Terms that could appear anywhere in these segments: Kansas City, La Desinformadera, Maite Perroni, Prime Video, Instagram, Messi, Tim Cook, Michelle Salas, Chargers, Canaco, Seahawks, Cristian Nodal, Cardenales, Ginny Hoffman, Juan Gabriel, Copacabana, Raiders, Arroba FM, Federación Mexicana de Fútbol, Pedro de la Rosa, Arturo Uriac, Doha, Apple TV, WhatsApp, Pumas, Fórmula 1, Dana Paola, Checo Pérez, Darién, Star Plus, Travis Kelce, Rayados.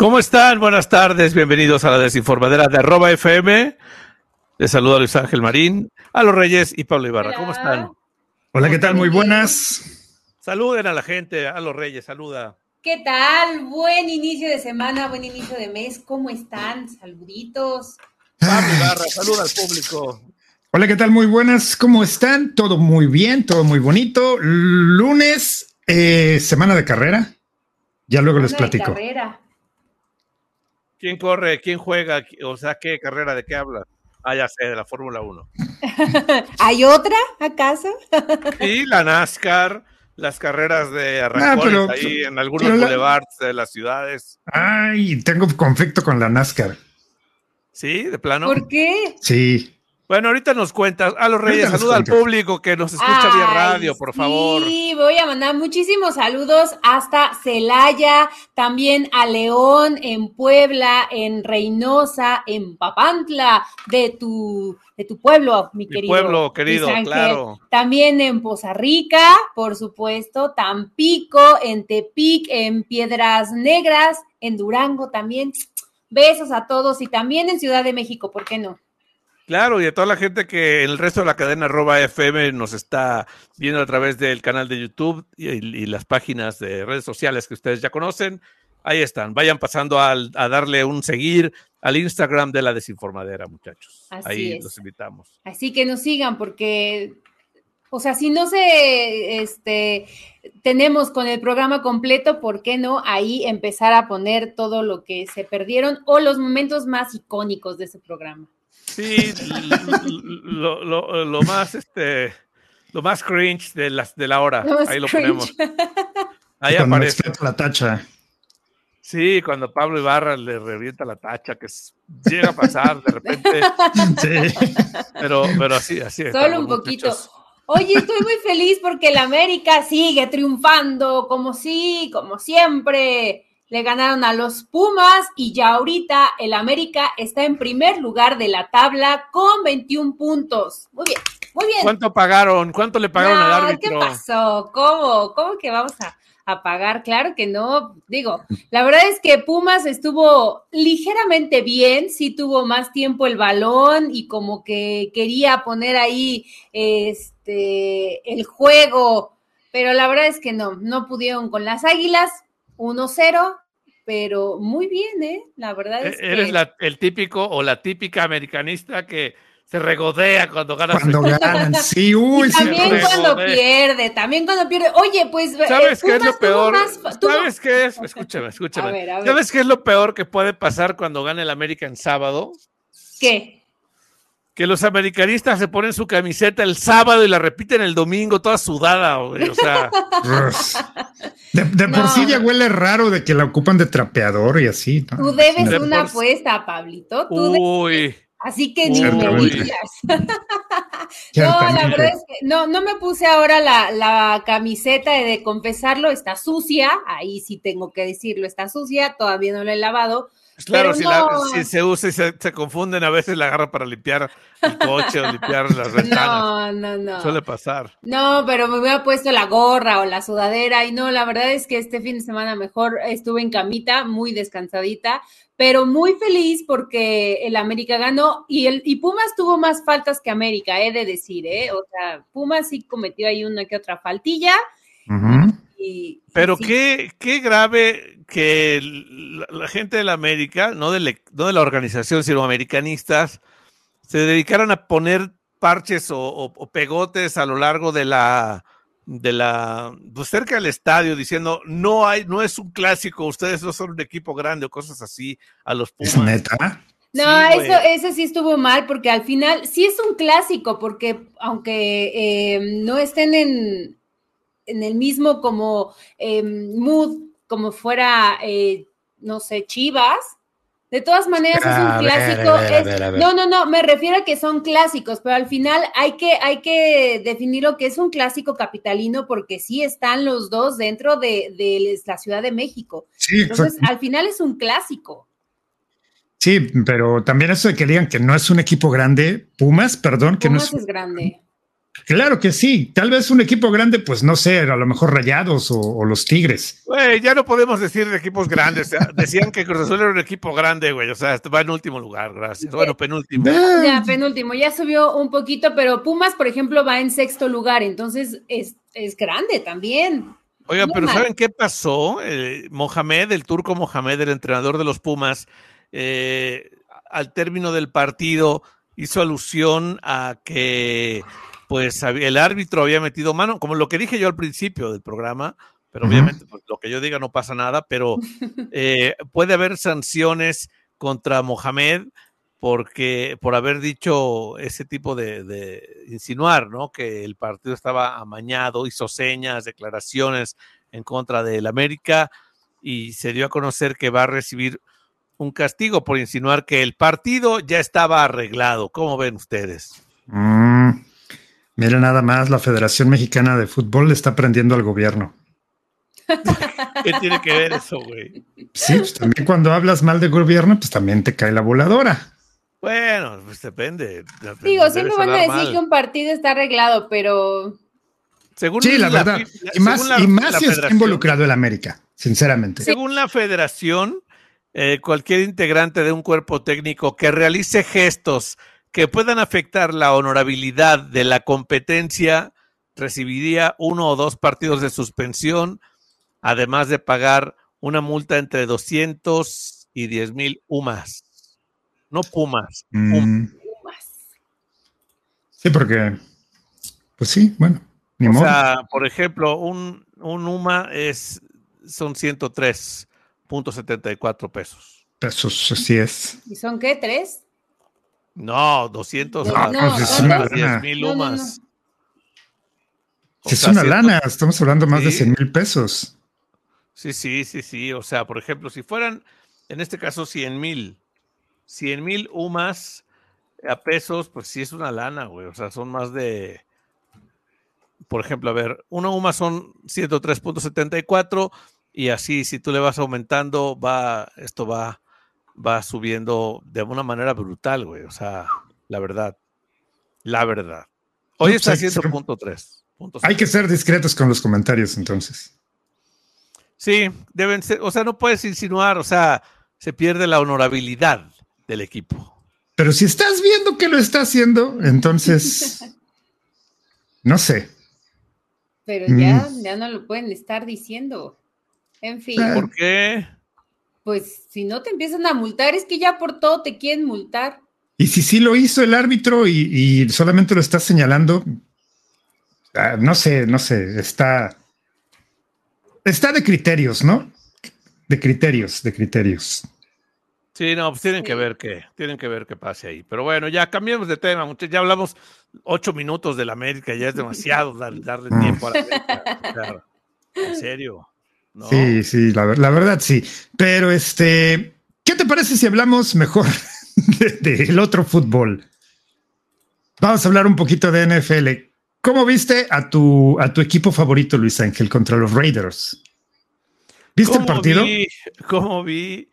¿Cómo están? Buenas tardes, bienvenidos a la desinformadera de Arroba FM. Les saluda Luis Ángel Marín, a los Reyes y Pablo Ibarra. Hola. ¿Cómo están? Hola, ¿qué tal? Muy buenas. Saluden a la gente, a los Reyes, saluda. ¿Qué tal? Buen inicio de semana, buen inicio de mes. ¿Cómo están? Saluditos. Pablo Ibarra, saluda al público. Hola, ¿qué tal? Muy buenas. ¿Cómo están? Todo muy bien, todo muy bonito. Lunes, semana de carrera. Ya luego les platico. Carrera. ¿Quién corre? ¿Quién juega? O sea, ¿qué carrera? ¿De qué habla? Ah, ya sé, de la Fórmula 1. ¿Hay otra, acaso? Sí, la NASCAR, las carreras de arrancones ahí en algunos boulevards de las ciudades. Ay, tengo conflicto con la NASCAR. ¿Sí? ¿De plano? ¿Por qué? Sí. Bueno, ahorita nos cuentas. A los Reyes, saluda al público que nos escucha vía radio, por favor. Sí, voy a mandar muchísimos saludos hasta Celaya, también a León, en Puebla, en Reynosa, en Papantla, de tu pueblo, mi querido. Pueblo, querido, claro. También en Poza Rica, por supuesto, Tampico, en Tepic, en Piedras Negras, en Durango también. Besos a todos y también en Ciudad de México, ¿por qué no? Claro, y a toda la gente que el resto de la cadena Arroba FM nos está viendo a través del canal de YouTube y las páginas de redes sociales que ustedes ya conocen, ahí están. Vayan pasando a darle un seguir al Instagram de La Desinformadera, muchachos. Así es. Los invitamos. Así que nos sigan porque, o sea, si no se tenemos con el programa completo, ¿por qué no ahí empezar a poner todo lo que se perdieron o los momentos más icónicos de ese programa? Sí, lo más cringe de la hora. Ahí lo ponemos. Ahí aparece la tacha. Sí, cuando Pablo Ibarra le revienta la tacha, que llega a pasar de repente. Sí. Pero así es. Solo un poquito. Muchachos. Oye, estoy muy feliz porque el América sigue triunfando, como siempre. Le ganaron a los Pumas y ya ahorita el América está en primer lugar de la tabla con 21 puntos. Muy bien, muy bien. ¿Cuánto pagaron? ¿Cuánto le pagaron al árbitro? ¿Qué pasó? ¿Cómo que vamos a pagar? Claro que no. Digo, la verdad es que Pumas estuvo ligeramente bien, sí tuvo más tiempo el balón y como que quería poner ahí el juego, pero la verdad es que no pudieron con las Águilas. 1-0, pero muy bien, la verdad es que... Eres el típico o la típica americanista que se regodea cuando ganas. Cuando ganan, sí, y también cuando pierde, Oye, pues... ¿Sabes qué es lo peor? ¿Sabes qué es? Escúchame. A ver. ¿Sabes qué es lo peor que puede pasar cuando gana el América en sábado? ¿Qué? Que los americanistas se ponen su camiseta el sábado y la repiten el domingo toda sudada, güey, o sea. Por sí ya huele raro de que la ocupan de trapeador y así, ¿no? Tú debes una apuesta, Pablito. Uy. Así que ni me digas. La verdad es que no me puse ahora la camiseta de confesarlo, está sucia, ahí sí tengo que decirlo, está sucia, todavía no la he lavado. Claro, si se usa y se confunden, a veces la agarra para limpiar el coche o limpiar las ventanas. No. Suele pasar. No, pero me hubiera puesto la gorra o la sudadera y no, la verdad es que este fin de semana mejor estuve en camita, muy descansadita, pero muy feliz porque el América ganó y Pumas tuvo más faltas que América, he de decir, o sea, Pumas sí cometió ahí una que otra faltilla. Uh-huh. Pero sí. Qué grave que la gente de la América, no de la organización, sino americanistas, se dedicaran a poner parches o pegotes a lo largo de la pues cerca del estadio diciendo no es un clásico, ustedes no son un equipo grande o cosas así a los Pumas. ¿Es neta? No, sí, eso sí estuvo mal porque al final sí es un clásico porque aunque no estén en el mismo como mood, como fuera, no sé, Chivas, de todas maneras es un clásico. No, me refiero a que son clásicos, pero al final hay que definir lo que es un clásico capitalino porque sí están los dos dentro de la Ciudad de México. Sí, entonces, al final es un clásico. Sí, pero también eso de que digan que no es un equipo grande, Pumas, perdón. Pumas no es grande. Claro que sí, tal vez un equipo grande, pues no sé, a lo mejor Rayados o los Tigres. Güey, ya no podemos decir de equipos grandes, decían que Cruz Azul era un equipo grande, güey, o sea, va en último lugar, gracias, bueno, penúltimo. Ya, penúltimo, ya subió un poquito, pero Pumas, por ejemplo, va en sexto lugar, entonces es grande también. Oigan, no, pero mal. ¿Saben qué pasó? Mohamed, el turco Mohamed, el entrenador de los Pumas, al término del partido hizo alusión a que pues el árbitro había metido mano, como lo que dije yo al principio del programa, pero obviamente pues, lo que yo diga no pasa nada, pero puede haber sanciones contra Mohamed porque por haber dicho ese tipo de insinuar, ¿no? Que el partido estaba amañado, hizo señas, declaraciones en contra del América y se dio a conocer que va a recibir un castigo por insinuar que el partido ya estaba arreglado. ¿Cómo ven ustedes? Mira nada más, la Federación Mexicana de Fútbol le está prendiendo al gobierno. ¿Qué tiene que ver eso, güey? Sí, pues también cuando hablas mal del gobierno, pues también te cae la voladora. Bueno, pues depende. Digo, siempre van a decir mal que un partido está arreglado, pero... Según sí, la verdad. Y más si está involucrado el América, sinceramente. Sí. Según la Federación, cualquier integrante de un cuerpo técnico que realice gestos que puedan afectar la honorabilidad de la competencia recibiría 1 o 2 partidos de suspensión, además de pagar una multa entre 200 y 10,000 UMAS. No Pumas. Pumas. Sí, porque... Pues sí, bueno. Ni o modo. Sea, por ejemplo, un UMA son 103.74 pesos. Pesos, así es. ¿Y son qué? ¿3? No, 200 a 10,000 UMAS. Es una lana, estamos hablando más de 100,000 pesos. Sí. O sea, por ejemplo, si fueran, en este caso, 100,000 UMAS a pesos, pues sí es una lana, güey. O sea, son más de... Por ejemplo, a ver, una UMAS son 103.74 y así, si tú le vas aumentando, va subiendo de una manera brutal, güey. O sea, la verdad. Hoy está 100.3. Hay que ser discretos con los comentarios, entonces. Sí, deben ser, o sea, no puedes insinuar, o sea, se pierde la honorabilidad del equipo. Pero si estás viendo que lo está haciendo, entonces, no sé. Pero ya no lo pueden estar diciendo. En fin. ¿Por qué? Pues si no te empiezan a multar, es que ya por todo te quieren multar. Y si sí lo hizo el árbitro y solamente lo estás señalando, no sé, está de criterios, ¿no? De criterios. Sí, no, pues tienen que ver qué pase ahí. Pero bueno, ya cambiemos de tema, muchachos. Ya hablamos 8 minutos de la América, ya es demasiado darle tiempo a la América. Claro. En serio. No. Sí, la verdad sí. Pero ¿qué te parece si hablamos mejor del otro fútbol? Vamos a hablar un poquito de NFL. ¿Cómo viste a tu equipo favorito, Luis Ángel, contra los Raiders? ¿Viste el partido? ¿Cómo vi?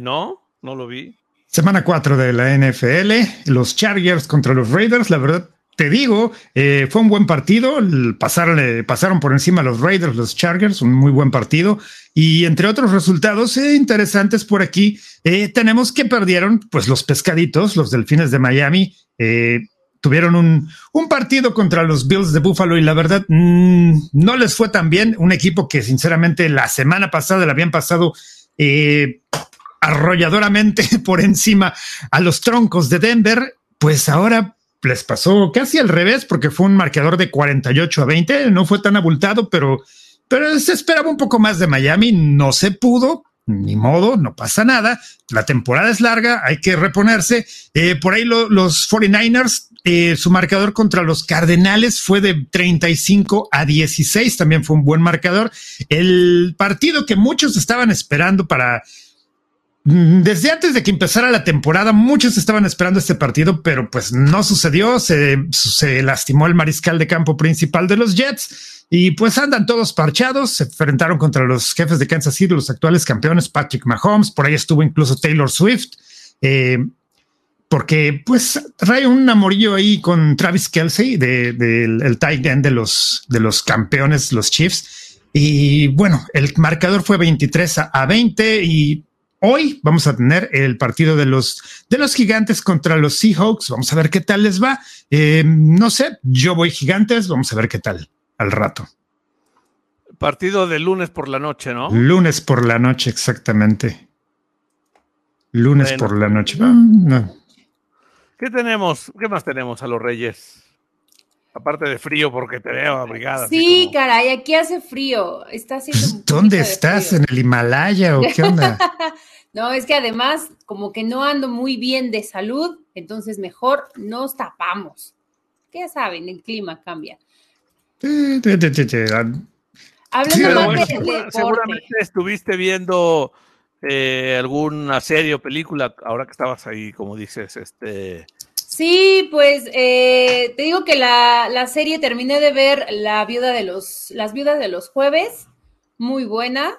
No lo vi. Semana 4 de la NFL, los Chargers contra los Raiders, la verdad. Te digo, fue un buen partido, pasaron por encima los Raiders, los Chargers, un muy buen partido, y entre otros resultados interesantes por aquí, tenemos que perdieron pues los pescaditos, los Delfines de Miami, tuvieron un partido contra los Bills de Buffalo y la verdad no les fue tan bien, un equipo que sinceramente la semana pasada le habían pasado arrolladoramente por encima a los troncos de Denver, pues ahora les pasó casi al revés porque fue un marcador de 48-20, no fue tan abultado, pero se esperaba un poco más de Miami, no se pudo, ni modo, no pasa nada, la temporada es larga, hay que reponerse, por ahí los 49ers, su marcador contra los Cardenales fue de 35-16, también fue un buen marcador, el partido que muchos estaban esperando desde antes de que empezara la temporada, muchos estaban esperando este partido, pero pues no sucedió, se lastimó el mariscal de campo principal de los Jets y pues andan todos parchados, se enfrentaron contra los jefes de Kansas City, los actuales campeones, Patrick Mahomes, por ahí estuvo incluso Taylor Swift, porque pues trae un amorillo ahí con Travis Kelce, el tight end de los campeones, los Chiefs. Y bueno, el marcador fue 23-20 y hoy vamos a tener el partido de los Gigantes contra los Seahawks. Vamos a ver qué tal les va. No sé, yo voy Gigantes. Vamos a ver qué tal al rato. Partido de lunes por la noche, ¿no? Lunes por la noche, exactamente. Lunes por la noche. No. ¿Qué tenemos? ¿Qué más tenemos a los Reyes? Aparte de frío, porque te veo abrigada. Sí, como... caray, aquí hace frío. Está haciendo ¿dónde estás? ¿En el Himalaya o qué onda? No, es que además, como que no ando muy bien de salud, entonces mejor nos tapamos. ¿Qué saben? El clima cambia. Hablando más de deporte. Seguramente estuviste viendo alguna serie o película, ahora que estabas ahí, como dices, Sí, pues te digo que la serie terminé de ver Las Viudas de los Jueves, muy buena.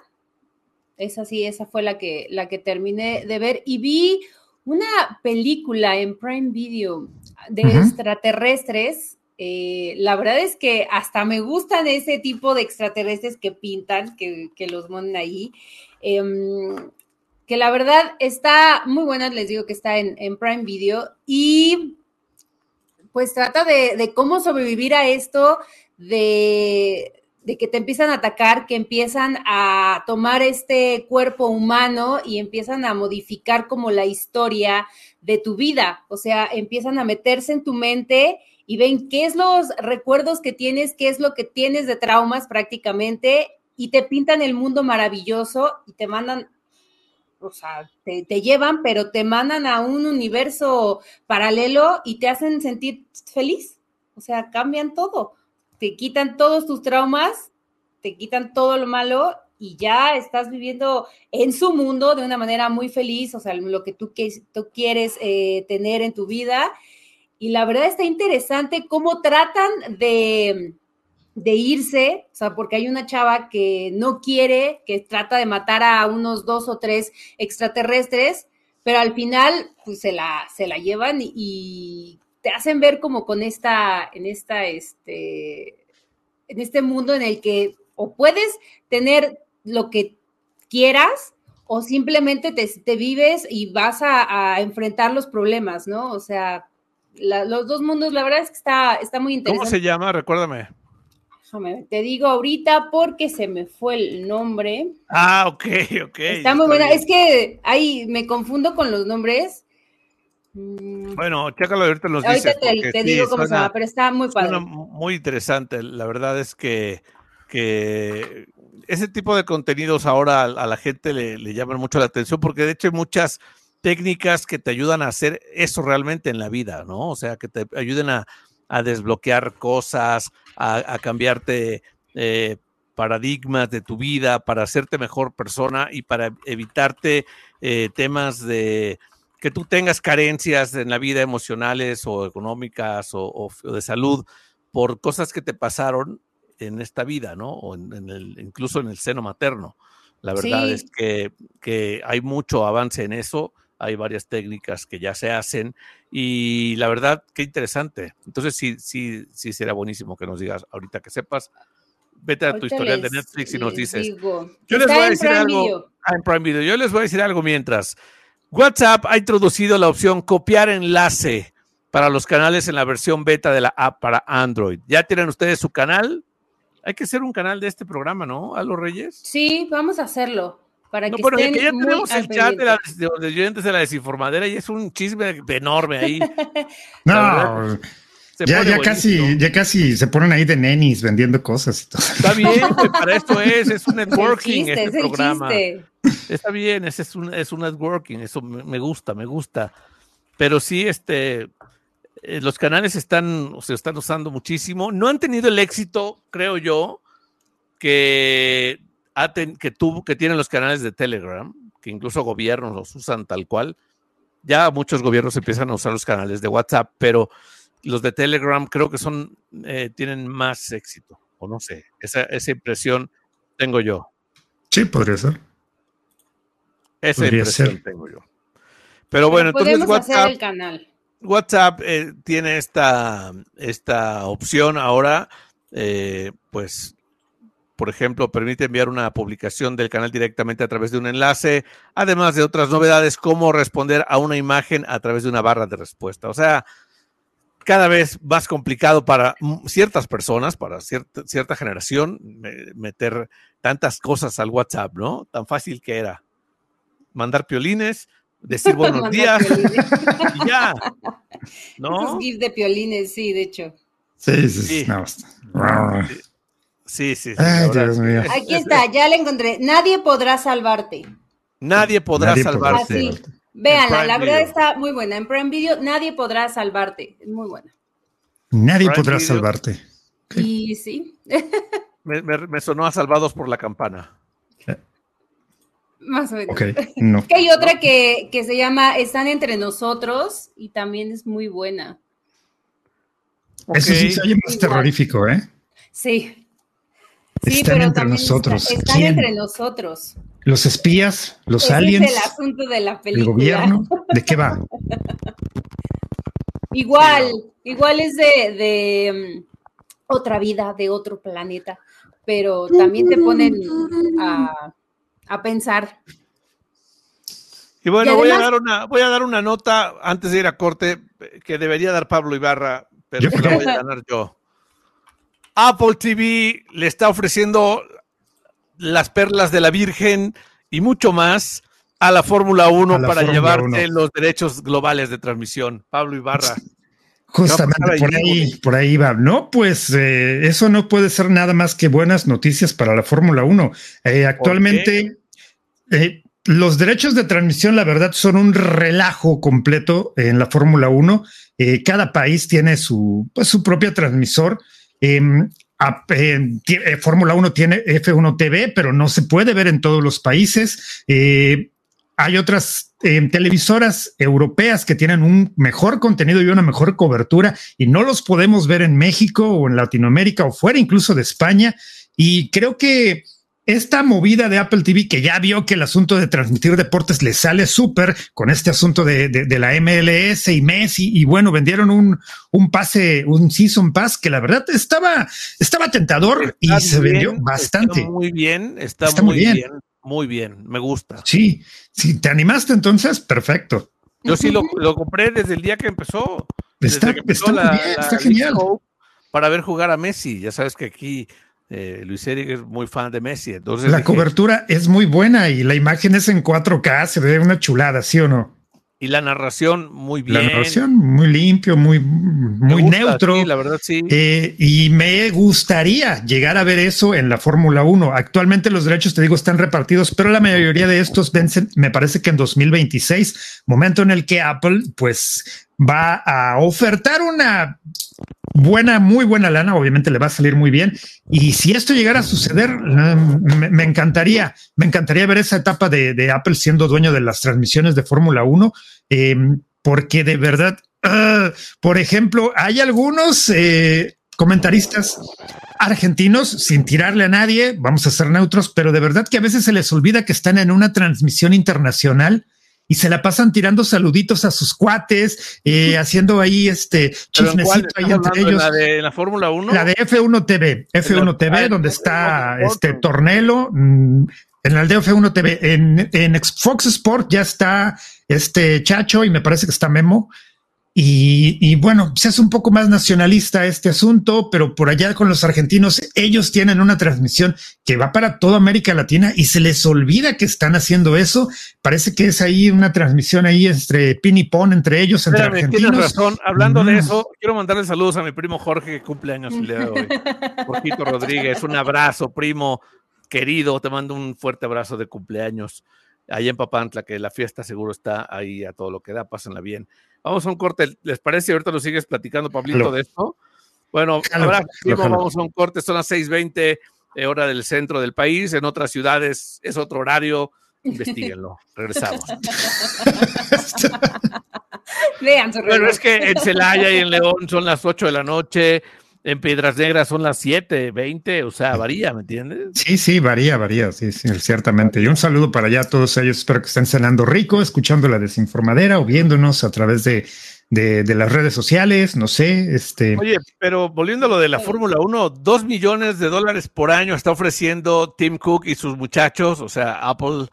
Esa sí, esa fue la que terminé de ver. Y vi una película en Prime Video de extraterrestres. La verdad es que hasta me gustan ese tipo de extraterrestres que pintan, que los mandan ahí. Que la verdad está muy buena, les digo que está en Prime Video, y pues trata de cómo sobrevivir a esto, de que te empiezan a atacar, que empiezan a tomar este cuerpo humano y empiezan a modificar como la historia de tu vida, o sea, empiezan a meterse en tu mente y ven qué es los recuerdos que tienes, qué es lo que tienes de traumas prácticamente, y te pintan el mundo maravilloso y te mandan... O sea, te llevan, pero te mandan a un universo paralelo y te hacen sentir feliz. O sea, cambian todo. Te quitan todos tus traumas, te quitan todo lo malo y ya estás viviendo en su mundo de una manera muy feliz. O sea, lo que tú quieres tener en tu vida. Y la verdad está interesante cómo tratan de irse, o sea, porque hay una chava que no quiere, que trata de matar a unos 2 o 3 extraterrestres, pero al final pues se la llevan y te hacen ver como con en este mundo en el que o puedes tener lo que quieras o simplemente te vives y vas a enfrentar los problemas, ¿no? O sea, los dos mundos, la verdad es que está muy interesante. ¿Cómo se llama? Recuérdame. Te digo ahorita porque se me fue el nombre. Ah, ok. Está muy buena. Bien. Es que ahí me confundo con los nombres. Bueno, chécalo ahorita los dices. Ahorita te digo cómo se llama, pero está muy padre. Muy interesante. La verdad es que ese tipo de contenidos ahora a la gente le llaman mucho la atención, porque de hecho hay muchas técnicas que te ayudan a hacer eso realmente en la vida, ¿no? O sea, que te ayuden a desbloquear cosas, a cambiarte paradigmas de tu vida, para hacerte mejor persona y para evitarte temas de que tú tengas carencias en la vida, emocionales o económicas o de salud, por cosas que te pasaron en esta vida, ¿no? O incluso en el seno materno. La verdad sí. Es que hay mucho avance en eso. Hay varias técnicas que ya se hacen y la verdad, qué interesante. Entonces sí será buenísimo que nos digas, ahorita que sepas, vete a tu historial de Netflix y nos dices. Digo, yo les voy a decir algo. En Prime Video. Yo les voy a decir algo mientras. WhatsApp ha introducido la opción copiar enlace para los canales en la versión beta de la app para Android. ¿Ya tienen ustedes su canal? Hay que hacer un canal de este programa, ¿no? ¿A los Reyes? Sí, vamos a hacerlo. Para que estén ya tenemos el chat de los oyentes de la desinformadera y es un chisme enorme ahí. No, ya casi se ponen ahí de nenis vendiendo cosas y todo. Está bien, para esto es un networking este programa. Está bien, es un networking, eso me gusta. Pero sí, los canales se están usando muchísimo. No han tenido el éxito, creo yo, que tienen los canales de Telegram, que incluso gobiernos los usan tal cual. Ya muchos gobiernos empiezan a usar los canales de WhatsApp, pero los de Telegram creo que tienen más éxito, o no sé, esa impresión tengo yo. Sí, podría ser. Esa impresión tengo yo. Pero bueno, pero entonces WhatsApp, el canal. WhatsApp tiene esta opción ahora, pues, por ejemplo, permite enviar una publicación del canal directamente a través de un enlace, además de otras novedades como responder a una imagen a través de una barra de respuesta. O sea, cada vez más complicado para ciertas personas, para cierta generación, meter tantas cosas al WhatsApp, ¿no? Tan fácil que era mandar piolines, decir buenos días y ya, ¿no? Esos gifs de piolines, sí, de hecho. Sí. No. Sí. Ay, Dios mío. Aquí está, ya la encontré. Nadie podrá salvarte. Así. Véanla, la verdad está muy buena. En Prime Video, Nadie podrá salvarte. Es muy buena. Nadie podrá salvarte. Y sí. me sonó a Salvados por la Campana. Más o menos. Okay, no. Es que hay otra que se llama Están entre nosotros y también es muy buena. Eso sí se oye más terrorífico, ¿eh? Sí. Están entre nosotros. ¿Los espías? ¿Los aliens? Es el asunto de la película. ¿El gobierno? ¿De qué va? Igual es de otra vida, de otro planeta, pero también te ponen a pensar. Y bueno, y además, voy a dar una nota antes de ir a corte que debería dar Pablo Ibarra, pero la voy a ganar yo. Apple TV le está ofreciendo las perlas de la Virgen y mucho más a la Fórmula 1 para llevarte los derechos globales de transmisión. Pablo Ibarra. Justamente por ahí iba. No, pues eso no puede ser nada más que buenas noticias para la Fórmula 1. Actualmente los derechos de transmisión, la verdad, son un relajo completo en la Fórmula 1. Cada país tiene su propio transmisor. Fórmula 1 tiene F1 TV, pero no se puede ver en todos los países. Hay otras televisoras europeas que tienen un mejor contenido y una mejor cobertura y no los podemos ver en México o en Latinoamérica o fuera incluso de España. Y creo que esta movida de Apple TV, que ya vio que el asunto de transmitir deportes le sale súper con este asunto de la MLS y Messi, y bueno, vendieron un pase, un season pass que la verdad estaba tentador y se vendió bastante. Está muy bien, está muy bien, me gusta. Sí, si te animaste entonces, perfecto. Yo sí lo compré desde el día que empezó. Está genial. Para ver jugar a Messi, ya sabes que aquí... Luis Eric es muy fan de Messi, entonces la cobertura es muy buena y la imagen es en 4K, se ve una chulada, ¿sí o no? Y la narración muy bien. La narración muy limpio, muy neutro. Sí, la verdad sí. Y me gustaría llegar a ver eso en la Fórmula 1. Actualmente los derechos, te digo, están repartidos, pero la mayoría de estos vencen, me parece que en 2026, momento en el que Apple pues va a ofertar una muy buena lana, obviamente le va a salir muy bien. Y si esto llegara a suceder, me encantaría ver esa etapa de Apple siendo dueño de las transmisiones de Fórmula 1, porque de verdad, por ejemplo, hay algunos comentaristas argentinos, sin tirarle a nadie, vamos a ser neutros, pero de verdad que a veces se les olvida que están en una transmisión internacional y se la pasan tirando saluditos a sus cuates, haciendo ahí este chismecito ahí entre ellos. ¿La Fórmula 1? La de F1 TV. F1 TV, donde está Tornelo. En la de F1 TV. En Fox Sport ya está este Chacho y me parece que está Memo. Y bueno, se hace un poco más nacionalista este asunto, pero por allá con los argentinos, ellos tienen una transmisión que va para toda América Latina y se les olvida que están haciendo eso. Parece que es ahí una transmisión ahí entre pin y pon, entre ellos, entre argentinos. Tienes razón. Hablando de eso, quiero mandarle saludos a mi primo Jorge, que cumple años el día de hoy. Jorgito Rodríguez, un abrazo, primo querido. Te mando un fuerte abrazo de cumpleaños. Allá en Papantla, que la fiesta seguro está ahí a todo lo que da, pásenla bien. Vamos a un corte, ¿les parece? Ahorita lo sigues platicando, Pablito, de esto. Bueno, ahora vamos a un corte, son las 6:20, hora del centro del país, en otras ciudades es otro horario, investíguenlo, regresamos. Vean, bueno, es que en Celaya y en León son las 8 de la noche, en Piedras Negras son las 7:20, o sea, varía, ¿me entiendes? Sí, varía, sí, ciertamente. Y un saludo para allá a todos ellos, espero que estén cenando rico, escuchando la Desinformadera o viéndonos a través de las redes sociales, no sé. Oye, pero volviendo a lo de la Fórmula 1, $2 millones por año está ofreciendo Tim Cook y sus muchachos, o sea, Apple.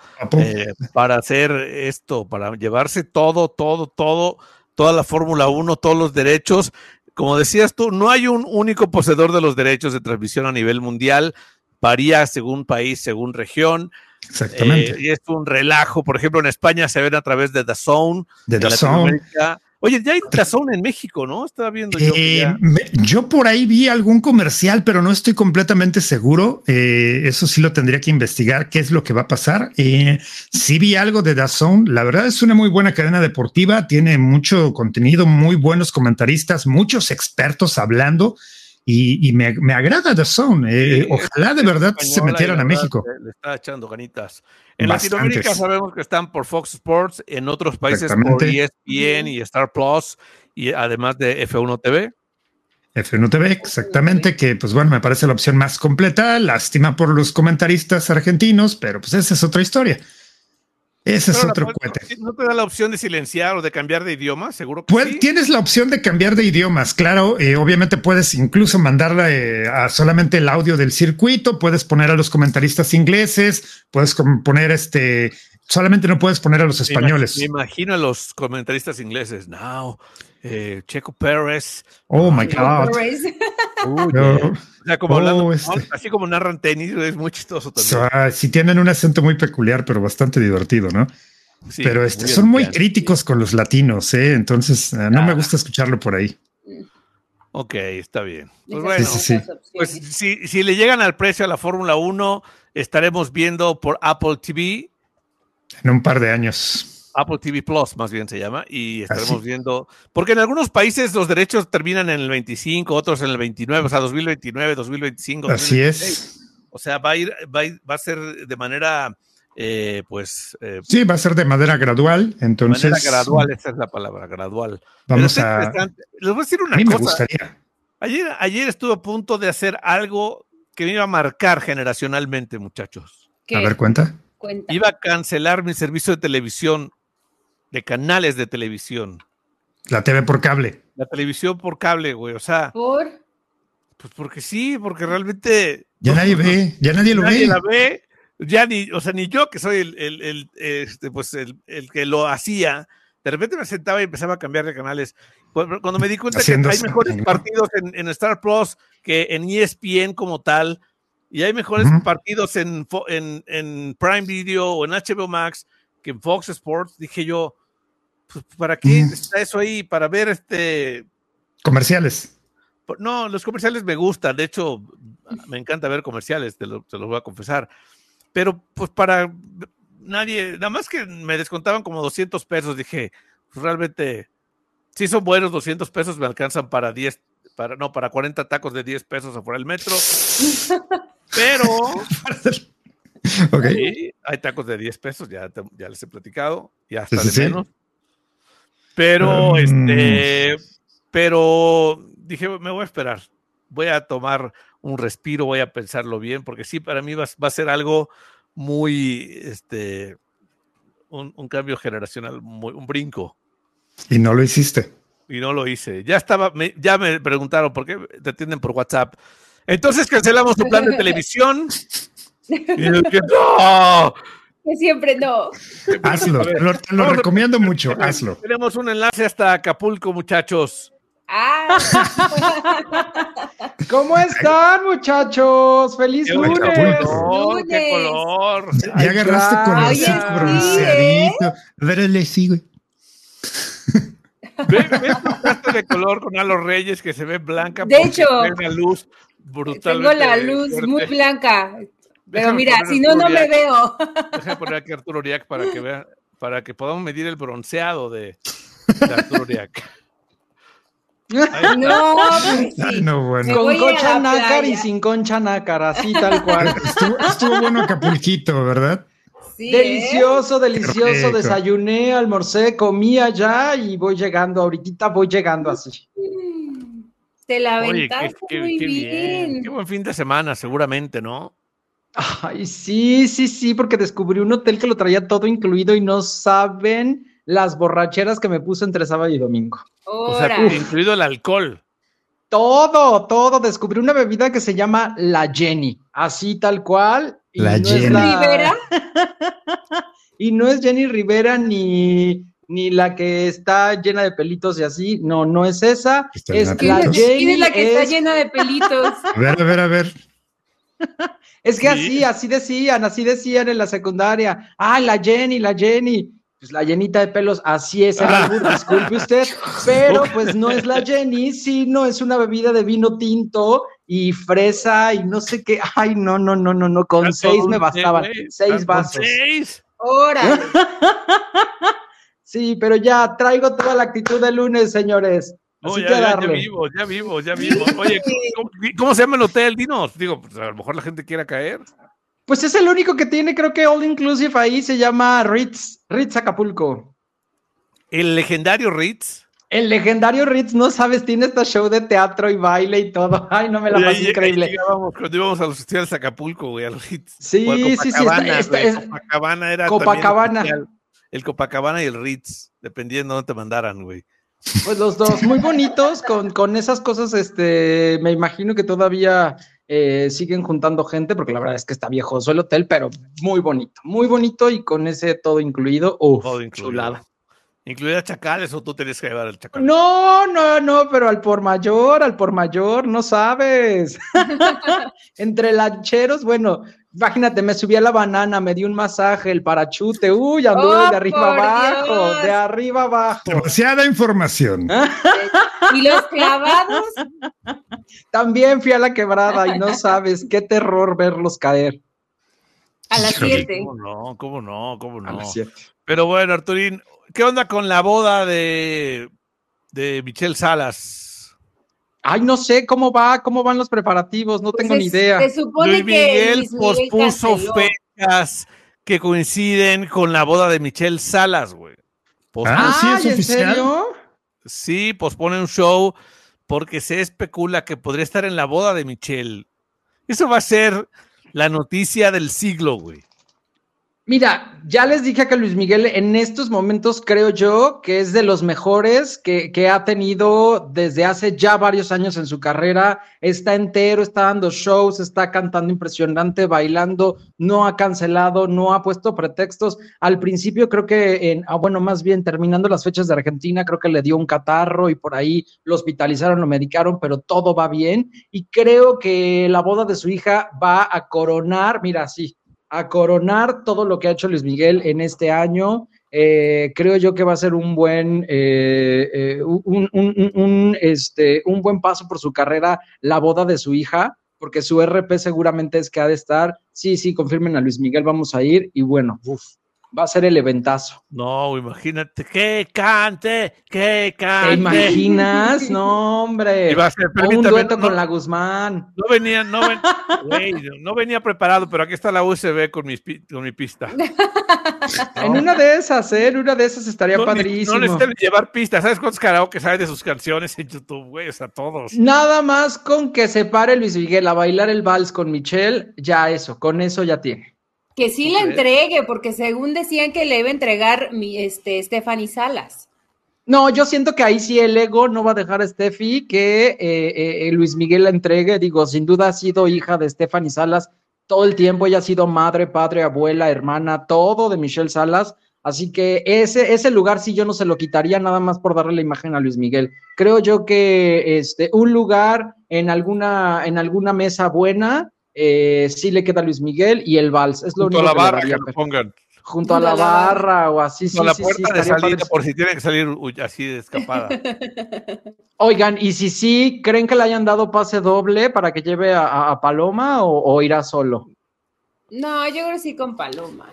Para hacer esto, para llevarse todo, toda la Fórmula 1, todos los derechos. Como decías tú, no hay un único poseedor de los derechos de transmisión a nivel mundial, varía según país, según región. Exactamente. Y es un relajo. Por ejemplo, en España se ven a través de DAZN. Oye, ya hay DAZN en México, ¿no? Estaba viendo yo. Yo por ahí vi algún comercial, pero no estoy completamente seguro. Eso sí lo tendría que investigar, qué es lo que va a pasar. Sí vi algo de DAZN. La verdad es una muy buena cadena deportiva. Tiene mucho contenido, muy buenos comentaristas, muchos expertos hablando. Y me agrada DAZN. Ojalá de verdad se metieran a México. Le está echando ganitas. En Latinoamérica sabemos que están por Fox Sports, en otros países por ESPN y Star Plus, y además de F1 TV. F1 TV, exactamente, que pues bueno, me parece la opción más completa. Lástima por los comentaristas argentinos, pero pues esa es otra historia. Ese es otro cuento. ¿No te da la opción de silenciar o de cambiar de idioma? Seguro que sí. Tienes la opción de cambiar de idiomas, claro. Obviamente puedes incluso mandarla a solamente el audio del circuito. Puedes poner a los comentaristas ingleses. Puedes poner solamente no puedes poner a los españoles. Me imagino a los comentaristas ingleses. No, Checo Pérez. Oh, my God. Oh, yeah. O sea, como hablando, así como narran tenis, es muy chistoso también. O sea, sí tienen un acento muy peculiar, pero bastante divertido, ¿no? Sí, pero son muy críticos con los latinos, ¿eh? Entonces, no me gusta escucharlo por ahí. Ok, está bien. Pues bueno, pues, si le llegan al precio a la Fórmula 1, estaremos viendo por Apple TV. En un par de años. Apple TV Plus, más bien se llama, y estaremos viendo, porque en algunos países los derechos terminan en el 25, otros en el 29, o sea, 2029, 2025. Así 2026. Es. O sea, va a ser de manera, sí, va a ser de manera gradual, entonces. De manera gradual, esa es la palabra, gradual. Vamos a... Les voy a decir una cosa. Me gustaría. Ayer estuve a punto de hacer algo que me iba a marcar generacionalmente, muchachos. ¿Qué? A ver, cuenta. Iba a cancelar mi servicio de televisión, de canales de televisión. La TV por cable. La televisión por cable, güey, o sea. ¿Por? Pues porque sí, porque realmente... Ya no, nadie ve, ya nadie lo ve. Nadie la ve, ya ni, o sea, ni yo que soy el que lo hacía, de repente me sentaba y empezaba a cambiar de canales. Cuando me di cuenta que hay mejores partidos en Star Plus que en ESPN como tal, y hay mejores partidos en Prime Video o en HBO Max que en Fox Sports, dije yo, pues, ¿para qué está eso ahí? Para ver comerciales. No, los comerciales me gustan, de hecho, me encanta ver comerciales, te lo voy a confesar. Pero pues para nadie, nada más que me descontaban como $200, dije, pues realmente, sí son buenos $200, me alcanzan para 40 tacos de $10 afuera del metro. Pero hay tacos de $10, ya les he platicado, ya hasta de menos. Pero pero dije, me voy a esperar. Voy a tomar un respiro, voy a pensarlo bien, porque sí, para mí va a ser algo muy un cambio generacional, un brinco. Y no lo hiciste. Y no lo hice. Ya me preguntaron por qué te atienden por WhatsApp. Entonces cancelamos tu plan de televisión. Y ¡no! Que siempre no. Hazlo. Te lo recomiendo mucho. Hazlo. Tenemos un enlace hasta Acapulco, muchachos. Ah. ¿Cómo están, muchachos? ¡Feliz lunes! ¡Lunes! ¡Qué color! Ya agarraste con el bronceadito. Verle, sí, güey. ¿Ves tu traste de color con Halo Reyes que se ve blanca? De hecho, la luz brutal. Tengo la luz fuerte, muy blanca. Pero déjame, mira, si no, no me veo. Déjame poner aquí a Arturo Uriac para que vea, para que podamos medir el bronceado de Arturo Uriac. No, pues sí. No, bueno. Con concha nácar y sin concha nácar, así tal cual. Estuvo bueno Acapulquito, ¿verdad? Sí, delicioso, desayuné, almorcé, comí allá y voy llegando así. Te la aventaste. Oye, muy bien. Qué buen fin de semana, seguramente, ¿no? Ay, sí, porque descubrí un hotel que lo traía todo incluido y no saben las borracheras que me puso entre sábado y domingo. ¡Ora! O sea, incluido el alcohol. Todo. Descubrí una bebida que se llama la Jenny, así tal cual. Y la no Jenny. ¿Rivera? Y no es Jenny Rivera ni la que está llena de pelitos y así. No es esa. Es la Jenny. ¿Quién es la que está llena de pelitos? A ver. Es que ¿sí? así decían en la secundaria. Ah, la Jenny. Pues la llenita de pelos, así es, disculpe usted, pero pues no es la Jenny, sino es una bebida de vino tinto y fresa y no sé qué. Ay, no, con 6 me bastaban, 6 vasos. ¿6? ¡Órale! Sí, pero ya traigo toda la actitud del lunes, señores. Así que darle. Ya vivo. Oye, ¿cómo se llama el hotel? Dinos, pues a lo mejor la gente quiera caer. Pues es el único que tiene, creo que All Inclusive ahí, se llama Ritz Acapulco. ¿El legendario Ritz? El legendario Ritz, no sabes, tiene esta show de teatro y baile y todo. Ay, no me la pasé increíble. Cuando íbamos a los festivales de Acapulco, güey, a los Ritz. Sí. Copacabana era Copacabana. El Copacabana y el Ritz, dependiendo de dónde te mandaran, güey. Pues los dos, muy bonitos, con esas cosas, me imagino que todavía... siguen juntando gente, porque la verdad es que está viejoso el hotel, pero muy bonito y con ese todo incluido, chulada. ¿Incluida chacales o tú tenés que llevar al chacal? No, pero al por mayor, no sabes. Entre lancheros, bueno, imagínate, me subí a la banana, me di un masaje, el parachute, anduve de arriba abajo. Demasiada información. ¿Y los clavados? También fui a la quebrada y no sabes, qué terror verlos caer. A las 7. ¿Cómo no? A las 7. Pero bueno, Arturín, ¿qué onda con la boda de Michelle Salas? Ay, no sé cómo van los preparativos, no tengo ni idea. Se supone Luis Miguel pospuso fechas que coinciden con la boda de Michelle Salas, güey. ¿Sí es oficial? ¿En serio? Sí, pospone un show porque se especula que podría estar en la boda de Michelle. Eso va a ser la noticia del siglo, güey. Mira, ya les dije que Luis Miguel en estos momentos creo yo que es de los mejores que ha tenido desde hace ya varios años en su carrera. Está entero, está dando shows, está cantando impresionante, bailando, no ha cancelado, no ha puesto pretextos. Al principio creo que, más bien terminando las fechas de Argentina, creo que le dio un catarro y por ahí lo hospitalizaron, lo medicaron, pero todo va bien. Y creo que la boda de su hija va a coronar, a coronar todo lo que ha hecho Luis Miguel en este año. Creo yo que va a ser un buen paso por su carrera la boda de su hija, porque su RP seguramente es que ha de estar. Sí, confirmen a Luis Miguel, vamos a ir y bueno, va a ser el eventazo. No, imagínate, que cante. ¿Te imaginas? No, hombre. Iba a ser un dueto con la Guzmán. No venía preparado, pero aquí está la USB con mi pista. No. En una de esas, estaría padrísimo. No necesitan llevar pistas. ¿Sabes cuántos karaoke saben de sus canciones en YouTube, güey? O sea, todos. Nada más con que se pare Luis Miguel a bailar el vals con Michelle, con eso ya tiene. Que sí la entregue, porque según decían que le iba a entregar Stephanie Salas. No, yo siento que ahí sí el ego no va a dejar a Steffi que Luis Miguel la entregue. Digo, sin duda ha sido hija de Stephanie Salas todo el tiempo. Ella ha sido madre, padre, abuela, hermana, todo de Michelle Salas. Así que ese lugar sí yo no se lo quitaría nada más por darle la imagen a Luis Miguel. Creo yo que un lugar en alguna mesa buena... sí le queda Luis Miguel y el vals. Es lo único que le pongan. Junto a la barra o así. Junto a la puerta de salida, por si tienen que salir así de escapada. Oigan, y si creen que le hayan dado pase doble para que lleve a Paloma o irá solo. No, yo creo que sí con Paloma.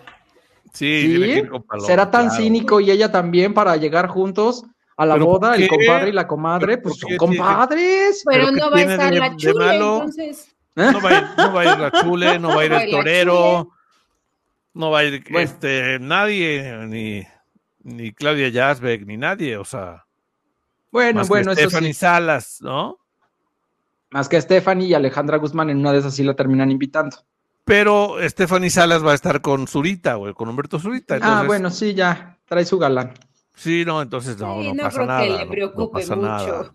Sí, tiene que ir con Paloma. ¿Será tan cínico y ella también para llegar juntos a la boda? El compadre y la comadre, pues son compadres. Pero no va a estar la chula, entonces... No va a ir la Chule, no va a ir el Torero, no va a ir nadie, ni Claudia Yazbek, ni nadie, o sea. Bueno, Stephanie Salas, ¿no? Más que a Stephanie y Alejandra Guzmán, en una de esas sí la terminan invitando. Pero Stephanie Salas va a estar con Zurita, güey, con Humberto Zurita. Entonces... Ah, bueno, sí, ya, trae su galán. Sí, no, entonces no, sí, no pasa nada. No creo que le preocupe mucho.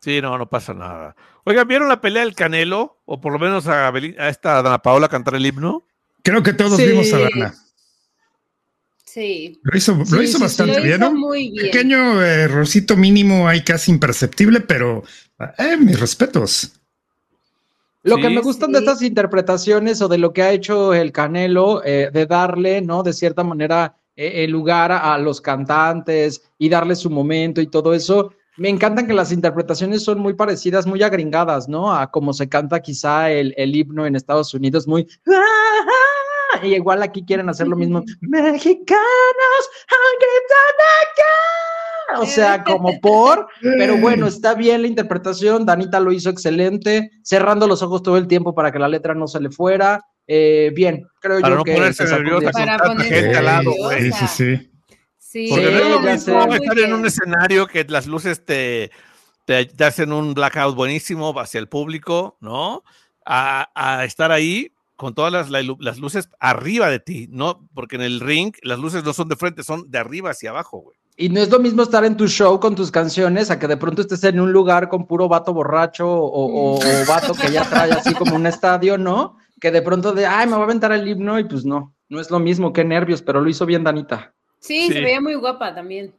Sí, no, no pasa nada. Oigan, ¿vieron la pelea del Canelo? O por lo menos a esta Dana Paola cantar el himno. Creo que todos vimos a Dana. Sí. Lo hizo bastante bien, ¿no? Muy bien. Pequeño errorcito mínimo ahí casi imperceptible, pero mis respetos. Lo que me gustan de estas interpretaciones o de lo que ha hecho el Canelo, de darle, ¿no? De cierta manera, el lugar a los cantantes y darle su momento y todo eso. Me encantan que las interpretaciones son muy parecidas, muy agringadas, ¿no? A como se canta quizá el himno en Estados Unidos, muy... Y igual aquí quieren hacer lo mismo. Mexicanos, acá. O sea, como por... Pero bueno, está bien la interpretación. Danita lo hizo excelente, cerrando los ojos todo el tiempo para que la letra no se le fuera. Bien, creo para yo no que... Ponerse nerviosa, para ponerse nerviosa. Sí. Sí, porque no es lo mismo estar en un escenario que las luces te hacen un blackout buenísimo hacia el público, ¿no? A estar ahí con todas las luces arriba de ti, ¿no? Porque en el ring las luces no son de frente, son de arriba hacia abajo, güey. Y no es lo mismo estar en tu show con tus canciones a que de pronto estés en un lugar con puro vato borracho o vato que ya trae así como un estadio, ¿no? Que de pronto ay, me va a aventar el himno y pues no es lo mismo, qué nervios, pero lo hizo bien Danita. Sí, se veía muy guapa también.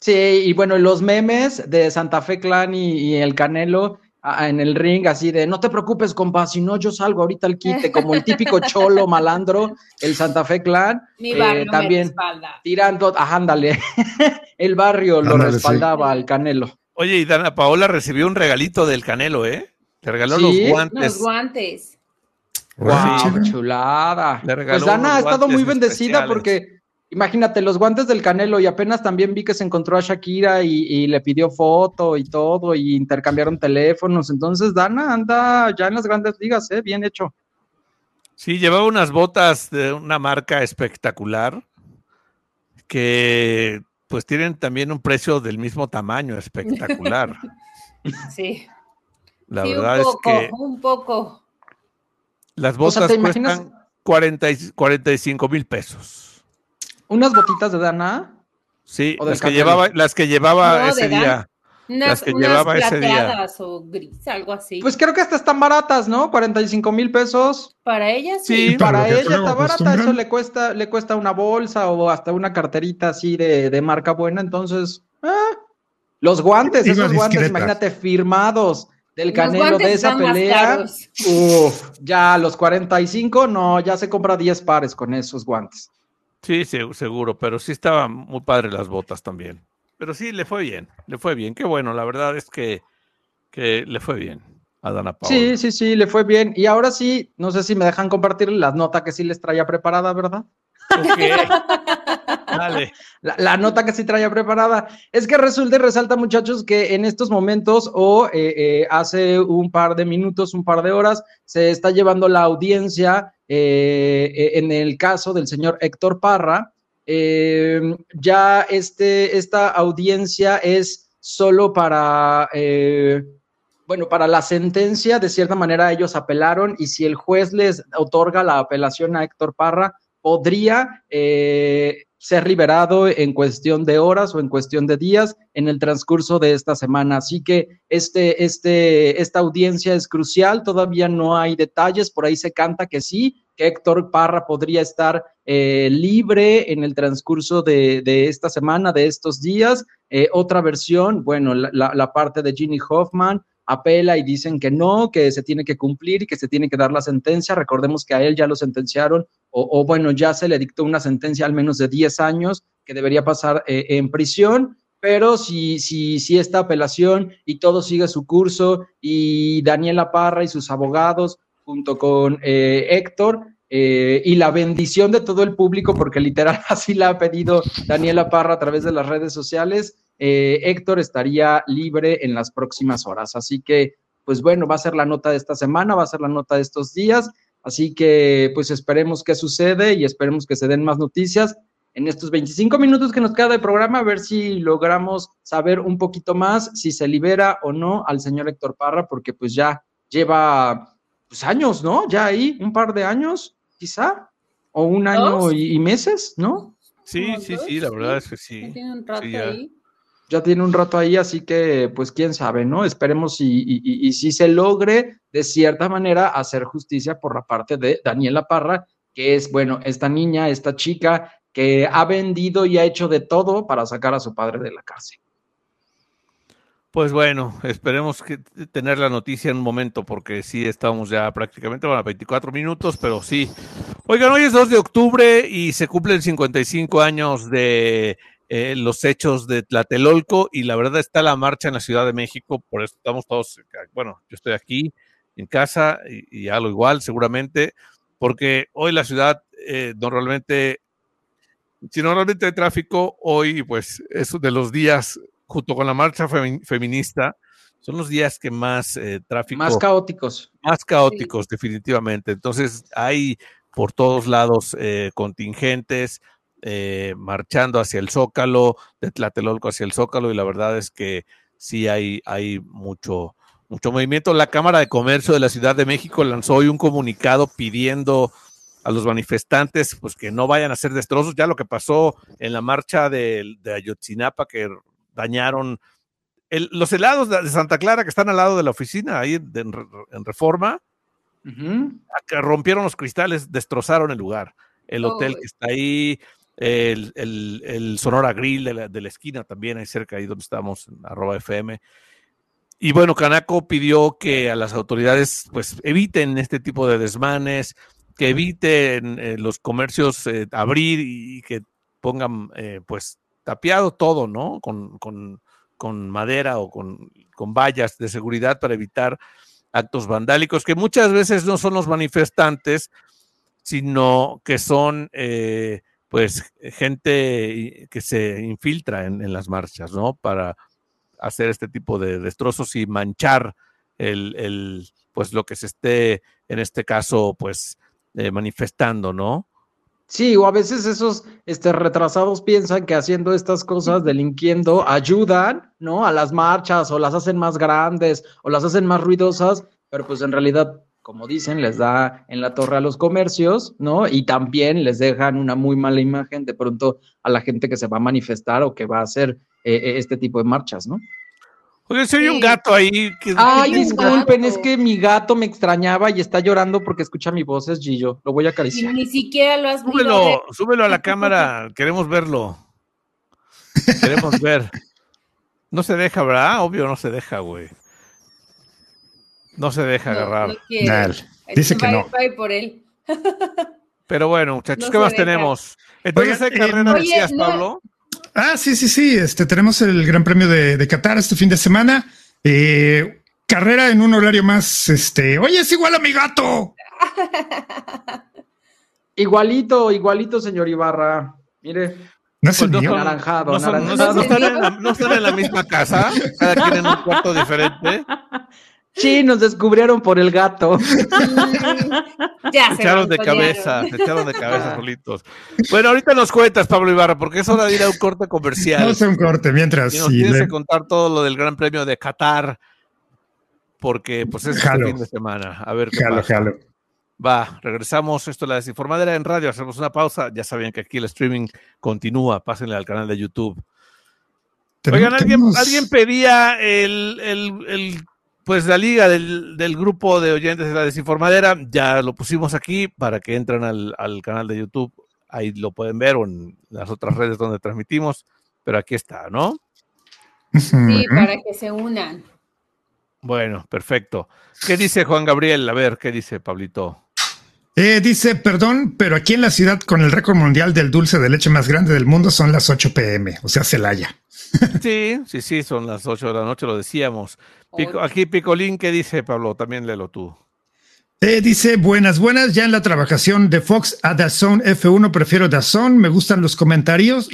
Sí, y bueno, los memes de Santa Fe Clan y el Canelo en el ring, así de, no te preocupes, compa, si no, yo salgo ahorita al quite, como el típico cholo malandro, el Santa Fe Clan. Mi barrio también respalda. Tirando, ándale, el barrio lo respaldaba al Canelo. Oye, y Dana Paola recibió un regalito del Canelo, ¿eh? Le regaló los guantes. Los guantes. Wow, chulada. Pues Dana ha estado muy bendecida porque... Imagínate, los guantes del Canelo, y apenas también vi que se encontró a Shakira y le pidió foto y todo, y intercambiaron teléfonos. Entonces, Dana anda ya en las grandes ligas, bien hecho. Sí, llevaba unas botas de una marca espectacular, que pues tienen también un precio del mismo tamaño espectacular. Sí. La verdad es que... un poco. Las botas cuestan 45,000 pesos. ¿Unas botitas de Dana? Sí, las que llevaba ese día. Unas plateadas o gris, algo así. Pues creo que estas están baratas, ¿no? 45,000 pesos. Para ella sí. Sí, para ella está barata, eso le cuesta una bolsa o hasta una carterita así de marca buena, entonces... Los guantes, guantes, imagínate, firmados del Canelo de esa pelea. Uf, ya los 45, no, ya se compra 10 pares con esos guantes. Sí, seguro, pero sí estaban muy padres las botas también. Pero sí, le fue bien. Qué bueno, la verdad es que le fue bien a Dana Paola. Sí, le fue bien. Y ahora sí, no sé si me dejan compartir la nota que sí les traía preparada, ¿verdad? Dale. La nota que sí traía preparada. Es que resulta y resalta, muchachos, que en estos momentos hace un par de minutos, un par de horas, se está llevando la audiencia en el caso del señor Héctor Parra. Ya esta audiencia es solo para... para la sentencia, de cierta manera ellos apelaron, y si el juez les otorga la apelación a Héctor Parra, podría ser liberado en cuestión de horas o en cuestión de días en el transcurso de esta semana. Así que esta audiencia es crucial, todavía no hay detalles, por ahí se canta que sí, que Héctor Parra podría estar libre en el transcurso de esta semana, de estos días. Otra versión, bueno, la parte de Ginny Hoffman apela y dicen que no, que se tiene que cumplir y que se tiene que dar la sentencia. Recordemos que a él ya lo sentenciaron, ya se le dictó una sentencia al menos de 10 años que debería pasar en prisión, pero si esta apelación y todo sigue su curso y Daniela Parra y sus abogados junto con Héctor y la bendición de todo el público, porque literal así la ha pedido Daniela Parra a través de las redes sociales, Héctor estaría libre en las próximas horas. Así que, pues bueno, va a ser la nota de esta semana, va a ser la nota de estos días, así que pues esperemos qué sucede y esperemos que se den más noticias. en estos 25 minutos que nos queda de programa, a ver si logramos saber un poquito más si se libera o no al señor Héctor Parra, porque pues ya lleva pues años, ¿no? Ya ahí, un par de años, quizá, o un año y meses, ¿no? Sí, sí, sí, la verdad es que sí. Ya tiene un rato ahí. Ya tiene un rato ahí, así que, pues, quién sabe, ¿no? Esperemos y si se logre, de cierta manera, hacer justicia por la parte de Daniela Parra, que es, bueno, esta niña, esta chica que ha vendido y ha hecho de todo para sacar a su padre de la cárcel. Pues bueno, esperemos que tener la noticia en un momento, porque sí, estamos ya prácticamente, bueno, a 24 minutos, pero sí. Oigan, hoy es 2 de octubre y se cumplen 55 años de... los hechos de Tlatelolco, y la verdad está la marcha en la Ciudad de México, por eso estamos todos, bueno, yo estoy aquí en casa y hago igual seguramente, porque hoy la ciudad normalmente, si normalmente hay tráfico, hoy pues es de los días, junto con la marcha feminista, son los días que más tráfico... Más caóticos, sí. Definitivamente. Entonces hay por todos lados contingentes, marchando hacia el Zócalo, de Tlatelolco hacia el Zócalo, y la verdad es que sí hay mucho movimiento. La Cámara de Comercio de la Ciudad de México lanzó hoy un comunicado pidiendo a los manifestantes pues que no vayan a hacer destrozos, ya lo que pasó en la marcha de Ayotzinapa, que dañaron los helados de Santa Clara que están al lado de la oficina, ahí en Reforma, rompieron los cristales, destrozaron el lugar, el hotel que está ahí, el Sonora Grill de la esquina también, ahí cerca, ahí donde estamos, en Arroba FM. Y bueno, Canaco pidió que a las autoridades pues eviten este tipo de desmanes, que eviten los comercios abrir y que pongan pues tapiado todo, ¿no? Con madera o con vallas de seguridad para evitar actos vandálicos, que muchas veces no son los manifestantes, sino que son... pues gente que se infiltra en las marchas, ¿no? Para hacer este tipo de destrozos y manchar pues lo que se esté, en este caso, pues manifestando, ¿no? Sí, o a veces esos retrasados piensan que haciendo estas cosas, delinquiendo, ayudan, ¿no? A las marchas, o las hacen más grandes, o las hacen más ruidosas, pero pues en realidad... como dicen, les da en la torre a los comercios, ¿no? Y también les dejan una muy mala imagen de pronto a la gente que se va a manifestar o que va a hacer este tipo de marchas, ¿no? Oye, soy un gato ahí. Ay, disculpen, es que mi gato me extrañaba y está llorando porque escucha mi voz, es Gillo. Lo voy a acariciar. Ni siquiera lo has visto. Súbelo a la cámara, queremos verlo. Queremos ver. No se deja, ¿verdad? Obvio no se deja, güey. No se deja agarrar. No dice que no. Por él. Pero bueno, muchachos, no, ¿qué más tenemos? Entonces, ¿qué carrera decías, Pablo? Ah, sí. Tenemos el Gran Premio de Qatar este fin de semana. Carrera en un horario más. Oye, es igual a mi gato. Igualito, señor Ibarra. Mire. No están en la misma casa. Cada quien en un cuarto diferente. Sí, nos descubrieron por el gato. Se echaron de cabeza, solitos. Bueno, ahorita nos cuentas, Pablo Ibarra, porque es hora de ir a un corte comercial. No es un corte, mientras... Y nos tienes que contar todo lo del Gran Premio de Qatar, porque pues es el fin de semana. A ver qué pasa. Va, regresamos. Esto es La Desinformadera en radio. Hacemos una pausa. Ya saben que aquí el streaming continúa. Pásenle al canal de YouTube. Oigan, alguien pedía pues la liga del grupo de oyentes de La Desinformadera, ya lo pusimos aquí para que entren al canal de YouTube, ahí lo pueden ver, o en las otras redes donde transmitimos, pero aquí está, ¿no? Sí, para que se unan. Bueno, perfecto. ¿Qué dice Juan Gabriel? A ver, ¿qué dice Pablito? Dice, perdón, pero aquí en la ciudad con el récord mundial del dulce de leche más grande del mundo son las 8 p.m., o sea, Celaya. Sí, son las 8 de la noche, lo decíamos. Aquí Picolín, ¿qué dice, Pablo? También léelo tú. Dice, buenas, ya en la trabajación de Fox a DAZN F1, prefiero DAZN, me gustan los comentarios,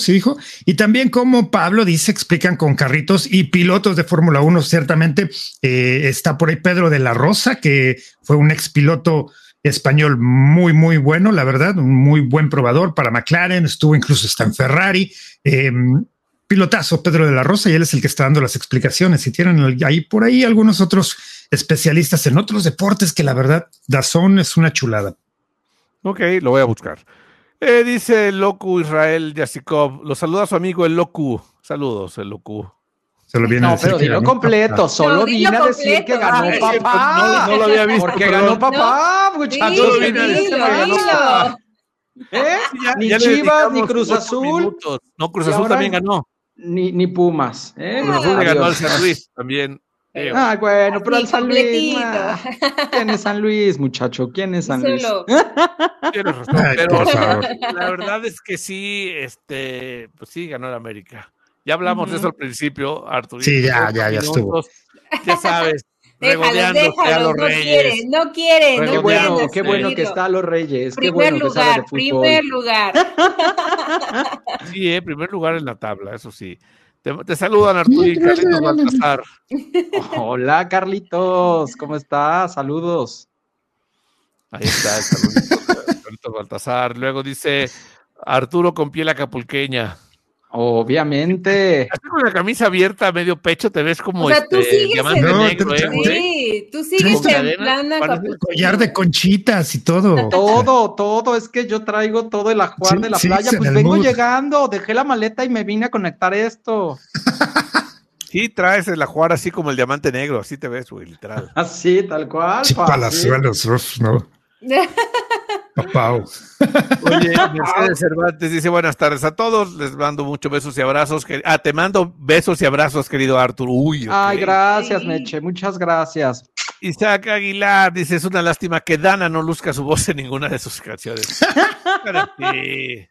sí dijo, y también como Pablo dice, explican con carritos y pilotos de Fórmula 1, ciertamente está por ahí Pedro de la Rosa, que fue un expiloto español muy, muy bueno, la verdad, un muy buen probador para McLaren, estuvo incluso hasta en Ferrari. Pilotazo Pedro de la Rosa, y él es el que está dando las explicaciones. Y tienen ahí por ahí algunos otros especialistas en otros deportes que la verdad, DAZN es una chulada. Ok, lo voy a buscar. Dice Locu Israel Yasikov, lo saluda su amigo el Locu. Saludos, el Locu. Se lo viene a decir, pero dilo completo, no, solo vino a decir que ganó papá. No lo había visto. Porque ganó papá, muchachos. No, vino a decir que ganó papá. Ni Chivas, ni Cruz Azul. Minutos. No, Cruz Azul también ganó. Ni Pumas. Cruz Azul le ganó al San Luis también. Ah, bueno, pero al San Luis. ¿Quién es San Luis, muchacho? ¿Quién es San Luis? Tienes razón, pero la verdad es que sí, pues sí, ganó el América. Ya hablamos de eso al principio, Arturo. Sí, ya estuvo. Ya sabes, regodeándote a los Reyes. No quiere. Qué bueno que está a los Reyes. Primer lugar. Sí, primer lugar en la tabla, eso sí. Te saludan, Arturo y Carlitos Baltasar. Hola, Carlitos, ¿cómo estás? Saludos. Ahí está, el saludito, Carlitos Baltasar. Luego dice Arturo con piel acapulqueña. Obviamente. Con la camisa abierta a medio pecho te ves como, o sea, tú sigues en negro, sí, tú sigues en plan collar de conchitas y todo. Todo, es que yo traigo todo el ajuar de la playa, pues vengo llegando, dejé la maleta y me vine a conectar esto. Sí, traes el ajuar así como el diamante negro, así te ves, güey, literal. Así, tal cual. Sí, palazuelos, ¿no? Oye, Mercedes Cervantes dice buenas tardes a todos, les mando muchos besos y abrazos. Te mando besos y abrazos, querido Arturo. Uy, ay, gracias, Meche, muchas gracias. Isaac Aguilar dice, es una lástima que Dana no luzca su voz en ninguna de sus canciones. Para ti.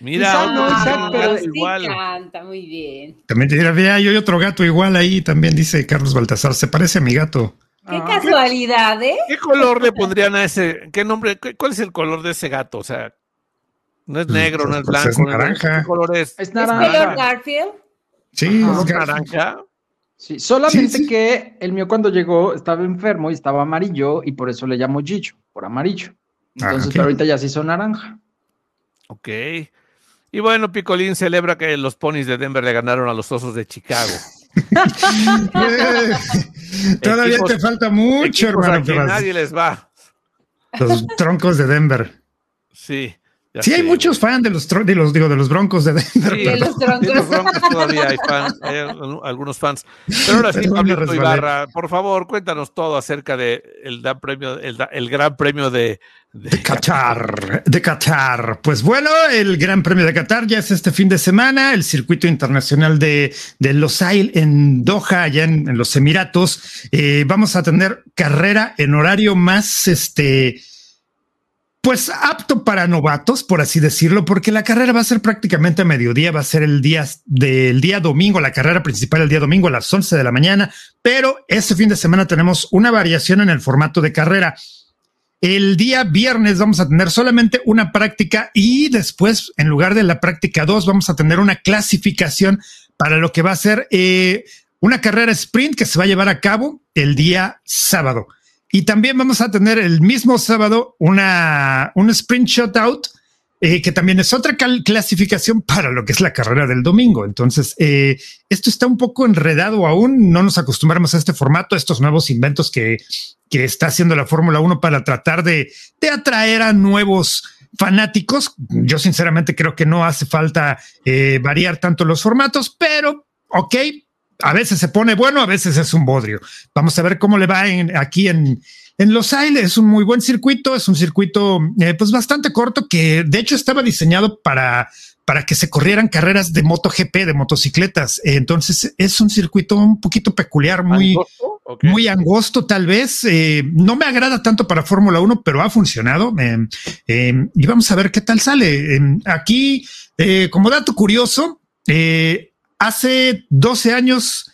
Mira, Isaac, pero igual. Canta muy bien. También te dirá, vea, hay otro gato igual ahí, también dice Carlos Baltasar, se parece a mi gato. ¡Qué casualidad, eh! ¿Qué color le pondrían a ese? ¿Qué nombre? ¿Cuál es el color de ese gato? O sea, no es negro, no es blanco. Pues es naranja. ¿Qué color es? ¿Es naranja? ¿Es color Garfield? Sí, es naranja. Sí, solamente que el mío cuando llegó estaba enfermo y estaba amarillo y por eso le llamo Gicho, por amarillo. Entonces pero ahorita ya se hizo naranja. Ok. Y bueno, Picolín celebra que los ponis de Denver le ganaron a los Osos de Chicago. Todavía equipos, te falta mucho, hermano. Nadie les va. Los Troncos de Denver. Sí. Sí, hay muchos fans de los Broncos de Denver. Sí, de los Broncos todavía hay fans, hay algunos fans. Pero ahora sí, Pablo Ibarra, por favor, cuéntanos todo acerca de el Gran Premio de Qatar. De Qatar. Pues bueno, el Gran Premio de Qatar ya es este fin de semana. El circuito internacional de Losail en Doha, allá en los Emiratos. Vamos a tener carrera en horario más pues apto para novatos, por así decirlo, porque la carrera va a ser prácticamente a mediodía, va a ser el día domingo, la carrera principal el día domingo a las 11 de la mañana, pero este fin de semana tenemos una variación en el formato de carrera. El día viernes vamos a tener solamente una práctica y después, en lugar de la práctica 2, vamos a tener una clasificación para lo que va a ser una carrera sprint que se va a llevar a cabo el día sábado. Y también vamos a tener el mismo sábado un sprint shutout, que también es otra clasificación para lo que es la carrera del domingo. Entonces, esto está un poco enredado aún, no nos acostumbramos a este formato, a estos nuevos inventos que está haciendo la Fórmula 1 para tratar de atraer a nuevos fanáticos. Yo sinceramente creo que no hace falta variar tanto los formatos, pero ok. A veces se pone bueno, a veces es un bodrio. Vamos a ver cómo le va aquí en Losail. Es un muy buen circuito, es un circuito pues bastante corto que de hecho estaba diseñado para que se corrieran carreras de MotoGP, de motocicletas. Entonces es un circuito un poquito peculiar, muy angosto, muy angosto tal vez. No me agrada tanto para Fórmula 1, pero ha funcionado. Y vamos a ver qué tal sale. Aquí, como dato curioso, hace 13 años,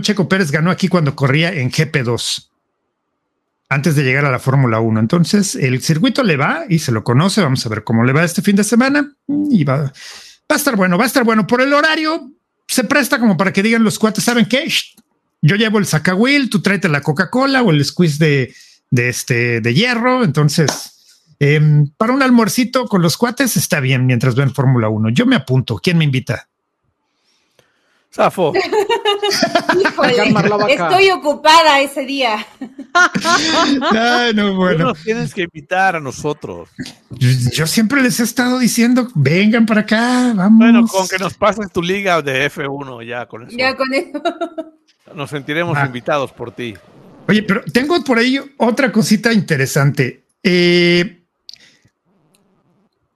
Checo Pérez ganó aquí cuando corría en GP2, antes de llegar a la Fórmula 1. Entonces, el circuito le va y se lo conoce. Vamos a ver cómo le va este fin de semana. Y va a estar bueno, va a estar bueno. Por el horario, se presta como para que digan los cuates, ¿saben qué? Yo llevo el Sacahuil, tú tráete la Coca-Cola o el squeeze de hierro. Entonces, para un almuercito con los cuates está bien mientras ven Fórmula 1. Yo me apunto. ¿Quién me invita? Zafo. Híjole, estoy ocupada ese día. Ay, no, bueno. Tú nos tienes que invitar a nosotros. Yo siempre les he estado diciendo, vengan para acá, vamos. Bueno, con que nos pases tu liga de F1, ya con eso. Ya con eso. Nos sentiremos invitados por ti. Oye, pero tengo por ahí otra cosita interesante.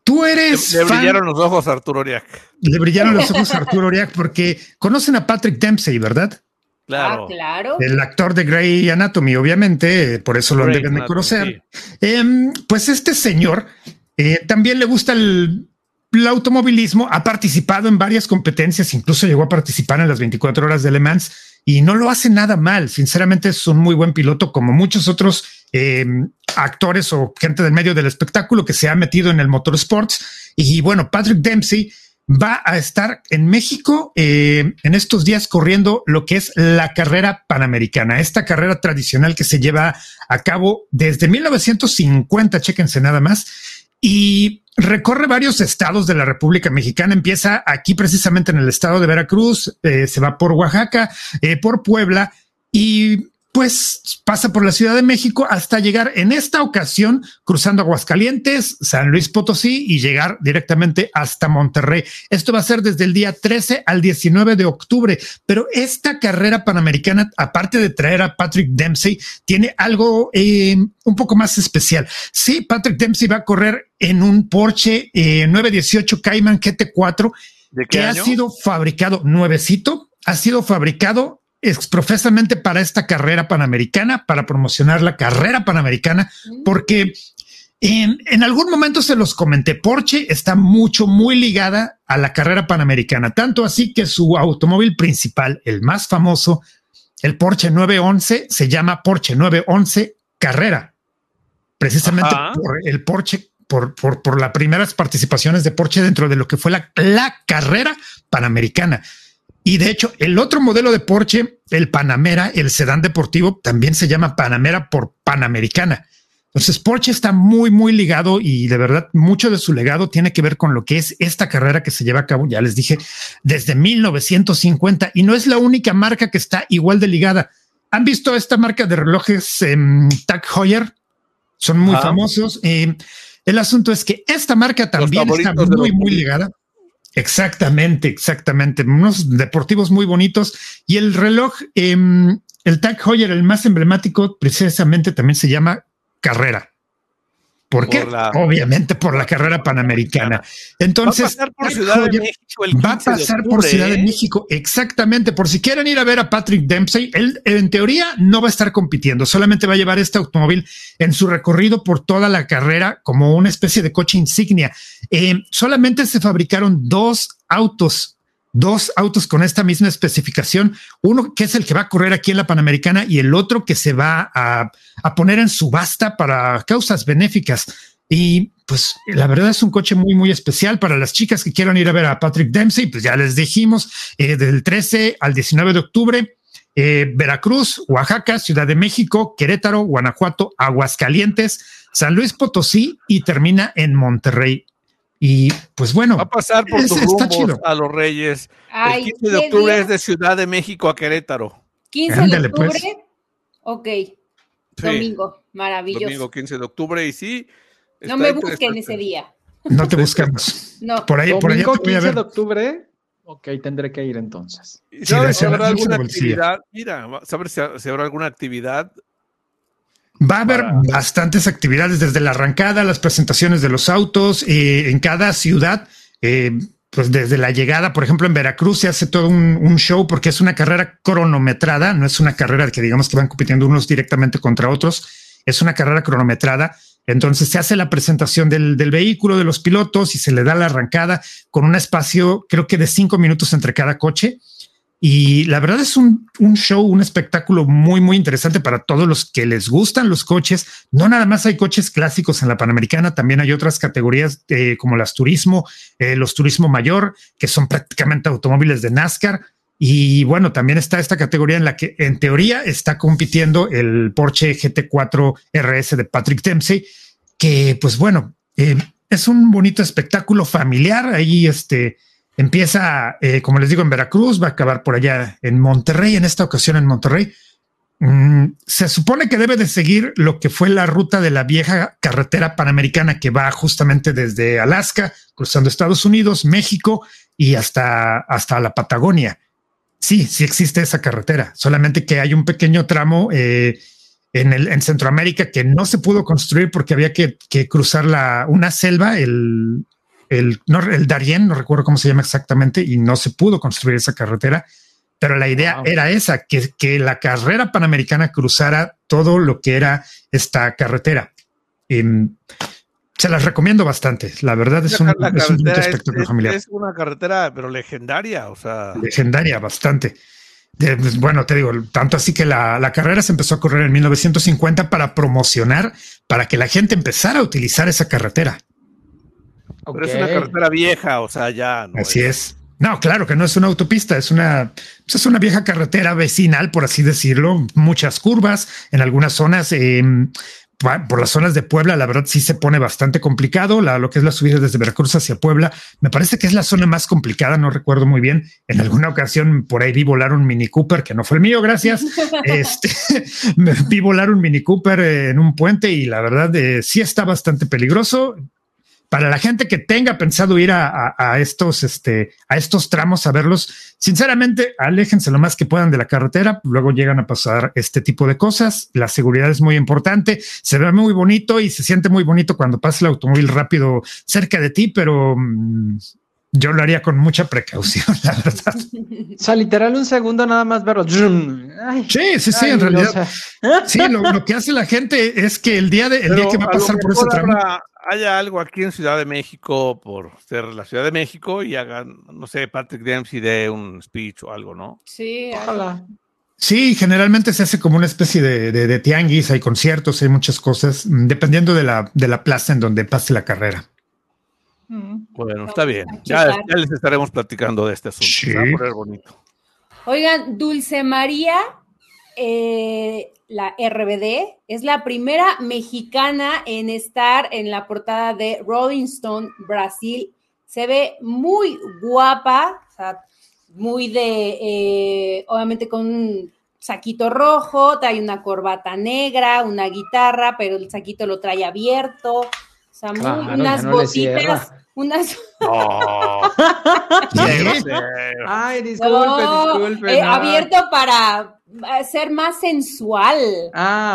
Tú eres le brillaron los ojos a Arturo Oriac. Le brillaron los ojos a Arturo Oriac porque conocen a Patrick Dempsey, ¿verdad? Claro. Ah, claro. El actor de Grey Anatomy, obviamente, por eso lo deben de conocer. Sí. Pues este señor también le gusta el automovilismo, ha participado en varias competencias, incluso llegó a participar en las 24 horas de Le Mans y no lo hace nada mal. Sinceramente es un muy buen piloto, como muchos otros actores o gente del medio del espectáculo que se ha metido en el motorsports. Y bueno, Patrick Dempsey va a estar en México en estos días corriendo lo que es la carrera panamericana, esta carrera tradicional que se lleva a cabo desde 1950, chéquense nada más, y recorre varios estados de la República Mexicana. Empieza aquí precisamente en el estado de Veracruz, se va por Oaxaca, por Puebla y pues pasa por la Ciudad de México hasta llegar en esta ocasión cruzando Aguascalientes, San Luis Potosí y llegar directamente hasta Monterrey. Esto va a ser desde el día 13 al 19 de octubre. Pero esta carrera panamericana, aparte de traer a Patrick Dempsey, tiene algo un poco más especial. Sí, Patrick Dempsey va a correr en un Porsche 918 Cayman GT4 ¿de qué año? Ha sido fabricado nuevecito, ha sido fabricado exprofesamente para esta carrera panamericana, para promocionar la carrera panamericana, porque en algún momento se los comenté, Porsche está muy ligada a la carrera panamericana, tanto así que su automóvil principal, el más famoso, el Porsche 911, se llama Porsche 911 Carrera, precisamente por las primeras participaciones de Porsche dentro de lo que fue la carrera panamericana. Y de hecho, el otro modelo de Porsche, el Panamera, el sedán deportivo, también se llama Panamera por Panamericana. Entonces, Porsche está muy ligado y de verdad mucho de su legado tiene que ver con lo que es esta carrera que se lleva a cabo, ya les dije, desde 1950. Y no es la única marca que está igual de ligada. ¿Han visto esta marca de relojes Tag Heuer? Son muy famosos. El asunto es que esta marca también está muy ligada. Exactamente. Unos deportivos muy bonitos. Y el reloj, el Tag Heuer, el más emblemático, precisamente también se llama Carrera. ¿Por qué? Obviamente por la carrera panamericana. Entonces, va a pasar por Ciudad de México. Va a pasar por Ciudad de México, exactamente. Por si quieren ir a ver a Patrick Dempsey, él en teoría no va a estar compitiendo, solamente va a llevar este automóvil en su recorrido por toda la carrera como una especie de coche insignia. Solamente se fabricaron dos autos con esta misma especificación, uno que es el que va a correr aquí en la Panamericana y el otro que se va a poner en subasta para causas benéficas. Y pues la verdad es un coche muy especial para las chicas que quieran ir a ver a Patrick Dempsey. Pues ya les dijimos, del 13 al 19 de octubre, Veracruz, Oaxaca, Ciudad de México, Querétaro, Guanajuato, Aguascalientes, San Luis Potosí y termina en Monterrey. Y pues bueno, va a pasar por tus rumbos a los Reyes. Ay, el 15 de octubre es de Ciudad de México a Querétaro. 15 de octubre, pues. Ok. Sí. Domingo, maravilloso. Domingo 15 de octubre y sí. No me busquen ese día. No te buscamos. No. Por ahí, domingo por allá te voy a ver. 15 de octubre, ok, tendré que ir entonces. ¿Sabes si habrá alguna actividad? Mira, ¿sabes si habrá alguna actividad? Va a haber bastantes actividades desde la arrancada, las presentaciones de los autos en cada ciudad, pues desde la llegada, por ejemplo, en Veracruz se hace todo un show porque es una carrera cronometrada, no es una carrera que digamos que van compitiendo unos directamente contra otros, es una carrera cronometrada. Entonces se hace la presentación del vehículo, de los pilotos y se le da la arrancada con un espacio creo que de 5 minutos entre cada coche. Y la verdad es un show, un espectáculo muy interesante para todos los que les gustan los coches. No nada más hay coches clásicos en la Panamericana, también hay otras categorías como los turismo mayor, que son prácticamente automóviles de NASCAR. Y bueno, también está esta categoría en la que en teoría está compitiendo el Porsche GT4 RS de Patrick Dempsey, que pues bueno, es un bonito espectáculo familiar. Ahí empieza, como les digo, en Veracruz, va a acabar por allá en Monterrey, en esta ocasión en Monterrey. Se supone que debe de seguir lo que fue la ruta de la vieja carretera panamericana que va justamente desde Alaska, cruzando Estados Unidos, México y hasta la Patagonia. Sí, sí existe esa carretera, solamente que hay un pequeño tramo en Centroamérica que no se pudo construir porque había que cruzar una selva, el Darién, no recuerdo cómo se llama exactamente, y no se pudo construir esa carretera. Pero la idea era esa, que la carrera panamericana cruzara todo lo que era esta carretera. Se las recomiendo bastante. La verdad es un espectáculo familiar. Es una carretera, pero legendaria. Legendaria, bastante. Bueno, te digo, tanto así que la carrera se empezó a correr en 1950 para promocionar, para que la gente empezara a utilizar esa carretera. Okay. Pero es una carretera vieja, ya. No así es. No, claro que no es una autopista, es una vieja carretera vecinal, por así decirlo, muchas curvas en algunas zonas, por las zonas de Puebla, la verdad sí se pone bastante complicado, lo que es la subida desde Veracruz hacia Puebla, me parece que es la zona más complicada, no recuerdo muy bien, en alguna ocasión por ahí vi volar un Mini Cooper, que no fue el mío, gracias, vi volar un Mini Cooper en un puente y la verdad sí está bastante peligroso. Para la gente que tenga pensado ir a estos tramos a verlos, sinceramente, aléjense lo más que puedan de la carretera. Luego llegan a pasar este tipo de cosas. La seguridad es muy importante. Se ve muy bonito y se siente muy bonito cuando pasa el automóvil rápido cerca de ti, pero yo lo haría con mucha precaución, la verdad. O sea, literal un segundo nada más verlo. Ay, sí, en realidad. Sí, lo que hace la gente es que el día que va a pasar por ese tramo... Haya algo aquí en Ciudad de México por ser la Ciudad de México y hagan, no sé, Patrick Dempsey dé un speech o algo, ¿no? Sí, ojalá. Sí, generalmente se hace como una especie de tianguis, hay conciertos, hay muchas cosas, dependiendo de la plaza en donde pase la carrera. Bueno, está bien. Ya les estaremos platicando de este asunto. Sí. Va a poner bonito. Oigan, Dulce María... la RBD es la primera mexicana en estar en la portada de Rolling Stone Brasil. Se ve muy guapa, muy obviamente con un saquito rojo, trae una corbata negra, una guitarra, pero el saquito lo trae abierto, unas botitas. Ay, disculpe. Abierto para ser más sensual.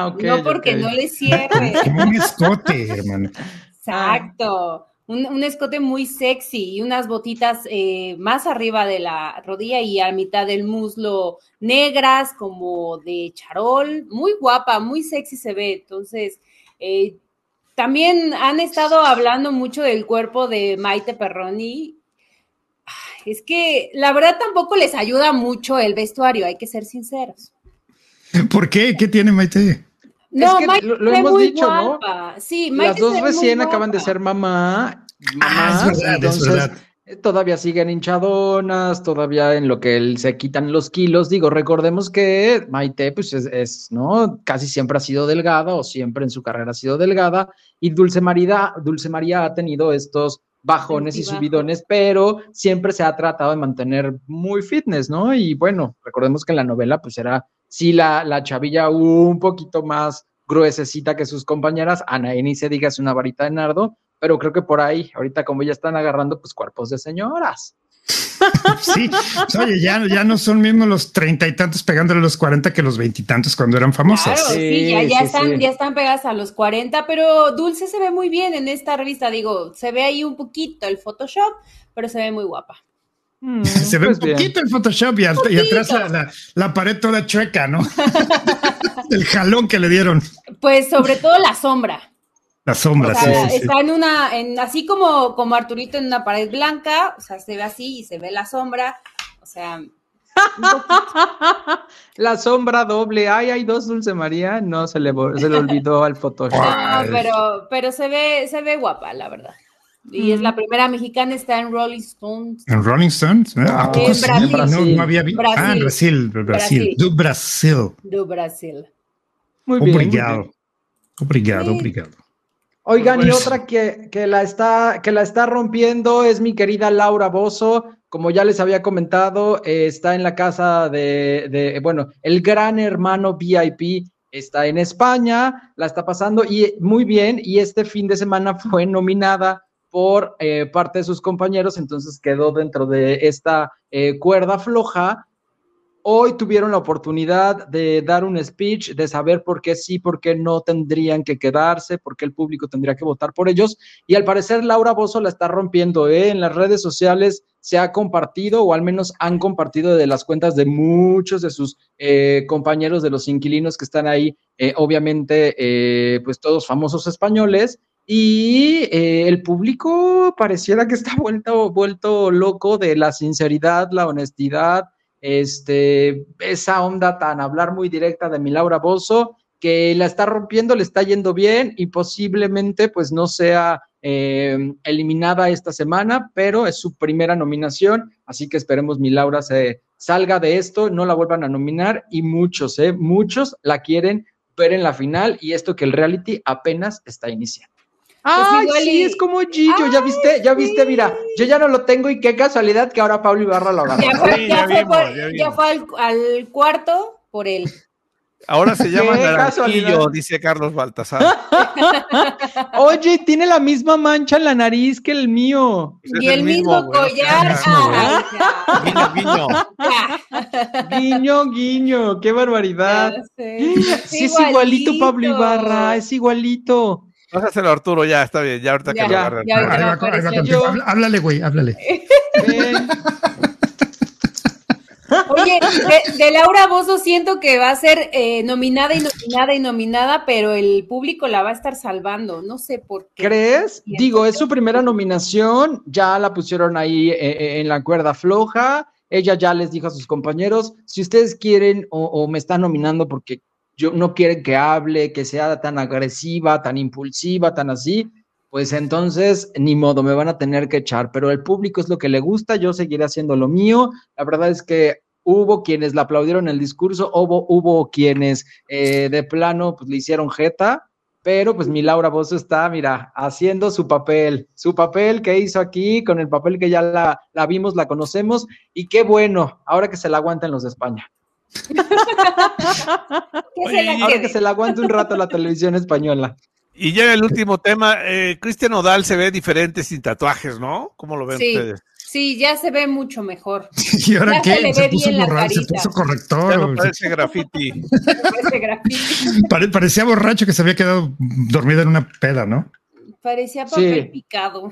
Ok. No porque no le cierre. Como un escote, hermano. Exacto. Un escote muy sexy y unas botitas más arriba de la rodilla y a mitad del muslo negras, como de charol. Muy guapa, muy sexy se ve. Entonces, también han estado hablando mucho del cuerpo de Maite Perroni. Es que la verdad tampoco les ayuda mucho el vestuario, hay que ser sinceros. ¿Por qué? ¿Qué tiene Maite? No, es que Maite lo hemos dicho, guapa. ¿No? Sí, Maite. Las dos recién acaban de ser mamá. Es verdad, entonces, es verdad. Todavía siguen hinchadonas, todavía en lo que se quitan los kilos. Digo, recordemos que Maite, pues ¿no? Casi siempre ha sido delgada o siempre en su carrera ha sido delgada. Y Dulce María ha tenido estos bajones y subidones, pero siempre se ha tratado de mantener muy fitness, ¿no? Y bueno, recordemos que en la novela, pues era, sí, la chavilla un poquito más gruesecita que sus compañeras. Anaí, se diga, es una varita de nardo. Pero creo que por ahí, ahorita como ya están agarrando, pues cuerpos de señoras. Sí, oye, ya no son mismos los 30 y tantos pegándole los 40 que los 20 y tantos cuando eran famosas. Claro, ya están pegadas a los 40, pero Dulce se ve muy bien en esta revista. Digo, se ve ahí un poquito el Photoshop, pero se ve muy guapa. Se ve pues un poquito bien el Photoshop y atrás la pared toda chueca, ¿no? El jalón que le dieron. Pues sobre todo la sombra. La sombra, sí. Está en así como Arturito en una pared blanca, se ve así y se ve la sombra, la sombra doble. Ay, hay dos, Dulce María, no se le olvidó al Photoshop. No, pero se ve guapa, la verdad. Y es la primera mexicana, está en Rolling Stones. ¿En Rolling Stones? ¿A poco sí? Brasil. No había visto. Ah, en Brasil. Do Brasil. Muy bien. Obrigado. Oigan, y otra que la está rompiendo es mi querida Laura Bozzo. Como ya les había comentado, está en la casa de el Gran Hermano VIP. Está en España, la está pasando y muy bien. Y este fin de semana fue nominada por parte de sus compañeros, entonces quedó dentro de esta cuerda floja. Hoy tuvieron la oportunidad de dar un speech, de saber por qué sí, por qué no tendrían que quedarse, por qué el público tendría que votar por ellos, y al parecer Laura Bozzo la está rompiendo, en las redes sociales se ha compartido, o al menos han compartido de las cuentas de muchos de sus compañeros, de los inquilinos que están ahí, obviamente pues todos famosos españoles. Y el público pareciera que está vuelto loco de la sinceridad, la honestidad, esa onda tan hablar muy directa de mi Laura Bozzo, que la está rompiendo, le está yendo bien y posiblemente pues no sea eliminada esta semana, pero es su primera nominación, así que esperemos mi Laura se salga de esto, no la vuelvan a nominar, y muchos la quieren ver en la final, y esto que el reality apenas está iniciando. ¡Ay, pues sí! Es como Gillo, ay, ¿ya viste? Mira, yo ya no lo tengo y qué casualidad que ahora Pablo Ibarra lo agarró. Ya fue al cuarto por él. Ahora se llama Naranjillo, dice Carlos Baltasar. Oye, tiene la misma mancha en la nariz que el mío. Y el mismo collar. Guiño, qué barbaridad. Sí, es igualito Pablo Ibarra, es igualito. Pásaselo a Arturo, ya, está bien, ya ahorita que lo agarre. Háblale, güey, háblale. Oye, de Laura Bozzo siento que va a ser nominada, pero el público la va a estar salvando, no sé por qué. ¿Crees? Digo, es su primera nominación, ya la pusieron ahí en la cuerda floja, ella ya les dijo a sus compañeros, si ustedes quieren o me están nominando porque yo no quieren que hable, que sea tan agresiva, tan impulsiva, tan así, pues entonces ni modo, me van a tener que echar, pero el público es lo que le gusta, yo seguiré haciendo lo mío. La verdad es que hubo quienes la aplaudieron el discurso, hubo quienes de plano pues, le hicieron jeta, pero pues mi Laura Bozzo está, mira, haciendo su papel que hizo aquí, con el papel que ya la vimos, la conocemos, y qué bueno, ahora que se la aguantan los de España. Ahora que se la aguante un rato la televisión española. Y llega el último tema, Cristian Nodal se ve diferente sin tatuajes, ¿no? ¿Cómo lo ven ustedes? Sí, ya se ve mucho mejor. ¿Y ahora ya qué? Se puso corrector. Ya no parece graffiti. Parecía borracho que se había quedado dormido en una peda, ¿no? Parecía papel picado.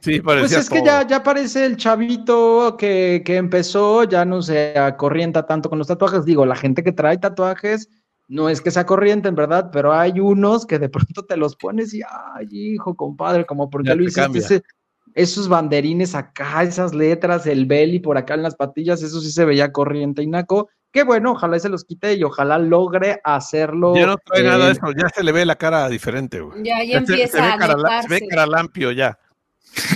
Sí, pues es todo. Que ya parece el chavito que empezó, ya no se acorrienta tanto con los tatuajes. Digo, la gente que trae tatuajes no es que se acorrienten, ¿verdad? Pero hay unos que de pronto te los pones y, ay, hijo, compadre, como porque lo hiciste esos banderines acá, esas letras, el belly por acá en las patillas, eso sí se veía corriente y naco. Qué bueno, ojalá se los quite y ojalá logre hacerlo. Ya no trae nada de eso, ya se le ve la cara diferente, güey. Ya empieza se ve caralampio ya.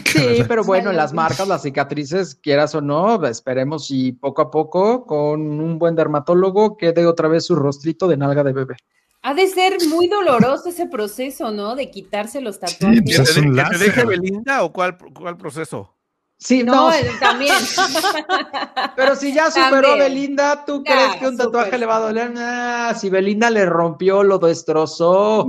Sí, pero bueno, las marcas, las cicatrices, quieras o no, esperemos y poco a poco, con un buen dermatólogo, quede otra vez su rostrito de nalga de bebé. Ha de ser muy doloroso ese proceso, ¿no? De quitarse los tatuajes. Sí, pues ¿Te deje Belinda o cuál proceso? Sí, no, también. Pero si ya superó a Belinda, ¿tú crees que un tatuaje le va a doler? Nah, si Belinda le rompió, lo destrozó,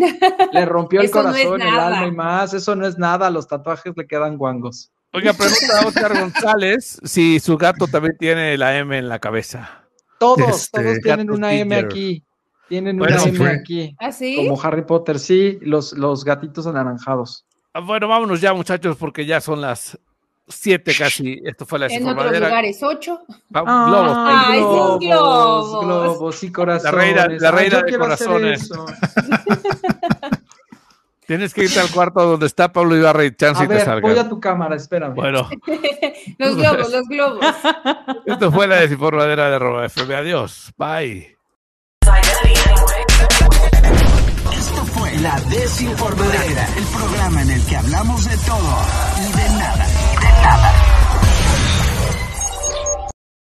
le rompió el corazón, el alma y más, eso no es nada, los tatuajes le quedan guangos. Oiga, pregunta a Oscar González si su gato también tiene la M en la cabeza. Todos tienen una M aquí. Tienen una M aquí. ¿Ah, sí? Como Harry Potter, sí, los gatitos anaranjados. Bueno, vámonos ya, muchachos, porque ya son las 7 casi, esto fue la información. En otros lugares, 8. Globos y corazones. La reina de corazones. Tienes que irte al cuarto donde está Pablo Ibarra y chance y te salga. Voy a tu cámara, espérame. Bueno. los globos. Esto fue la desinformadera de Arroba FM. Adiós, bye. Esto fue La Desinformadera, el programa en el que hablamos de todo y de nada.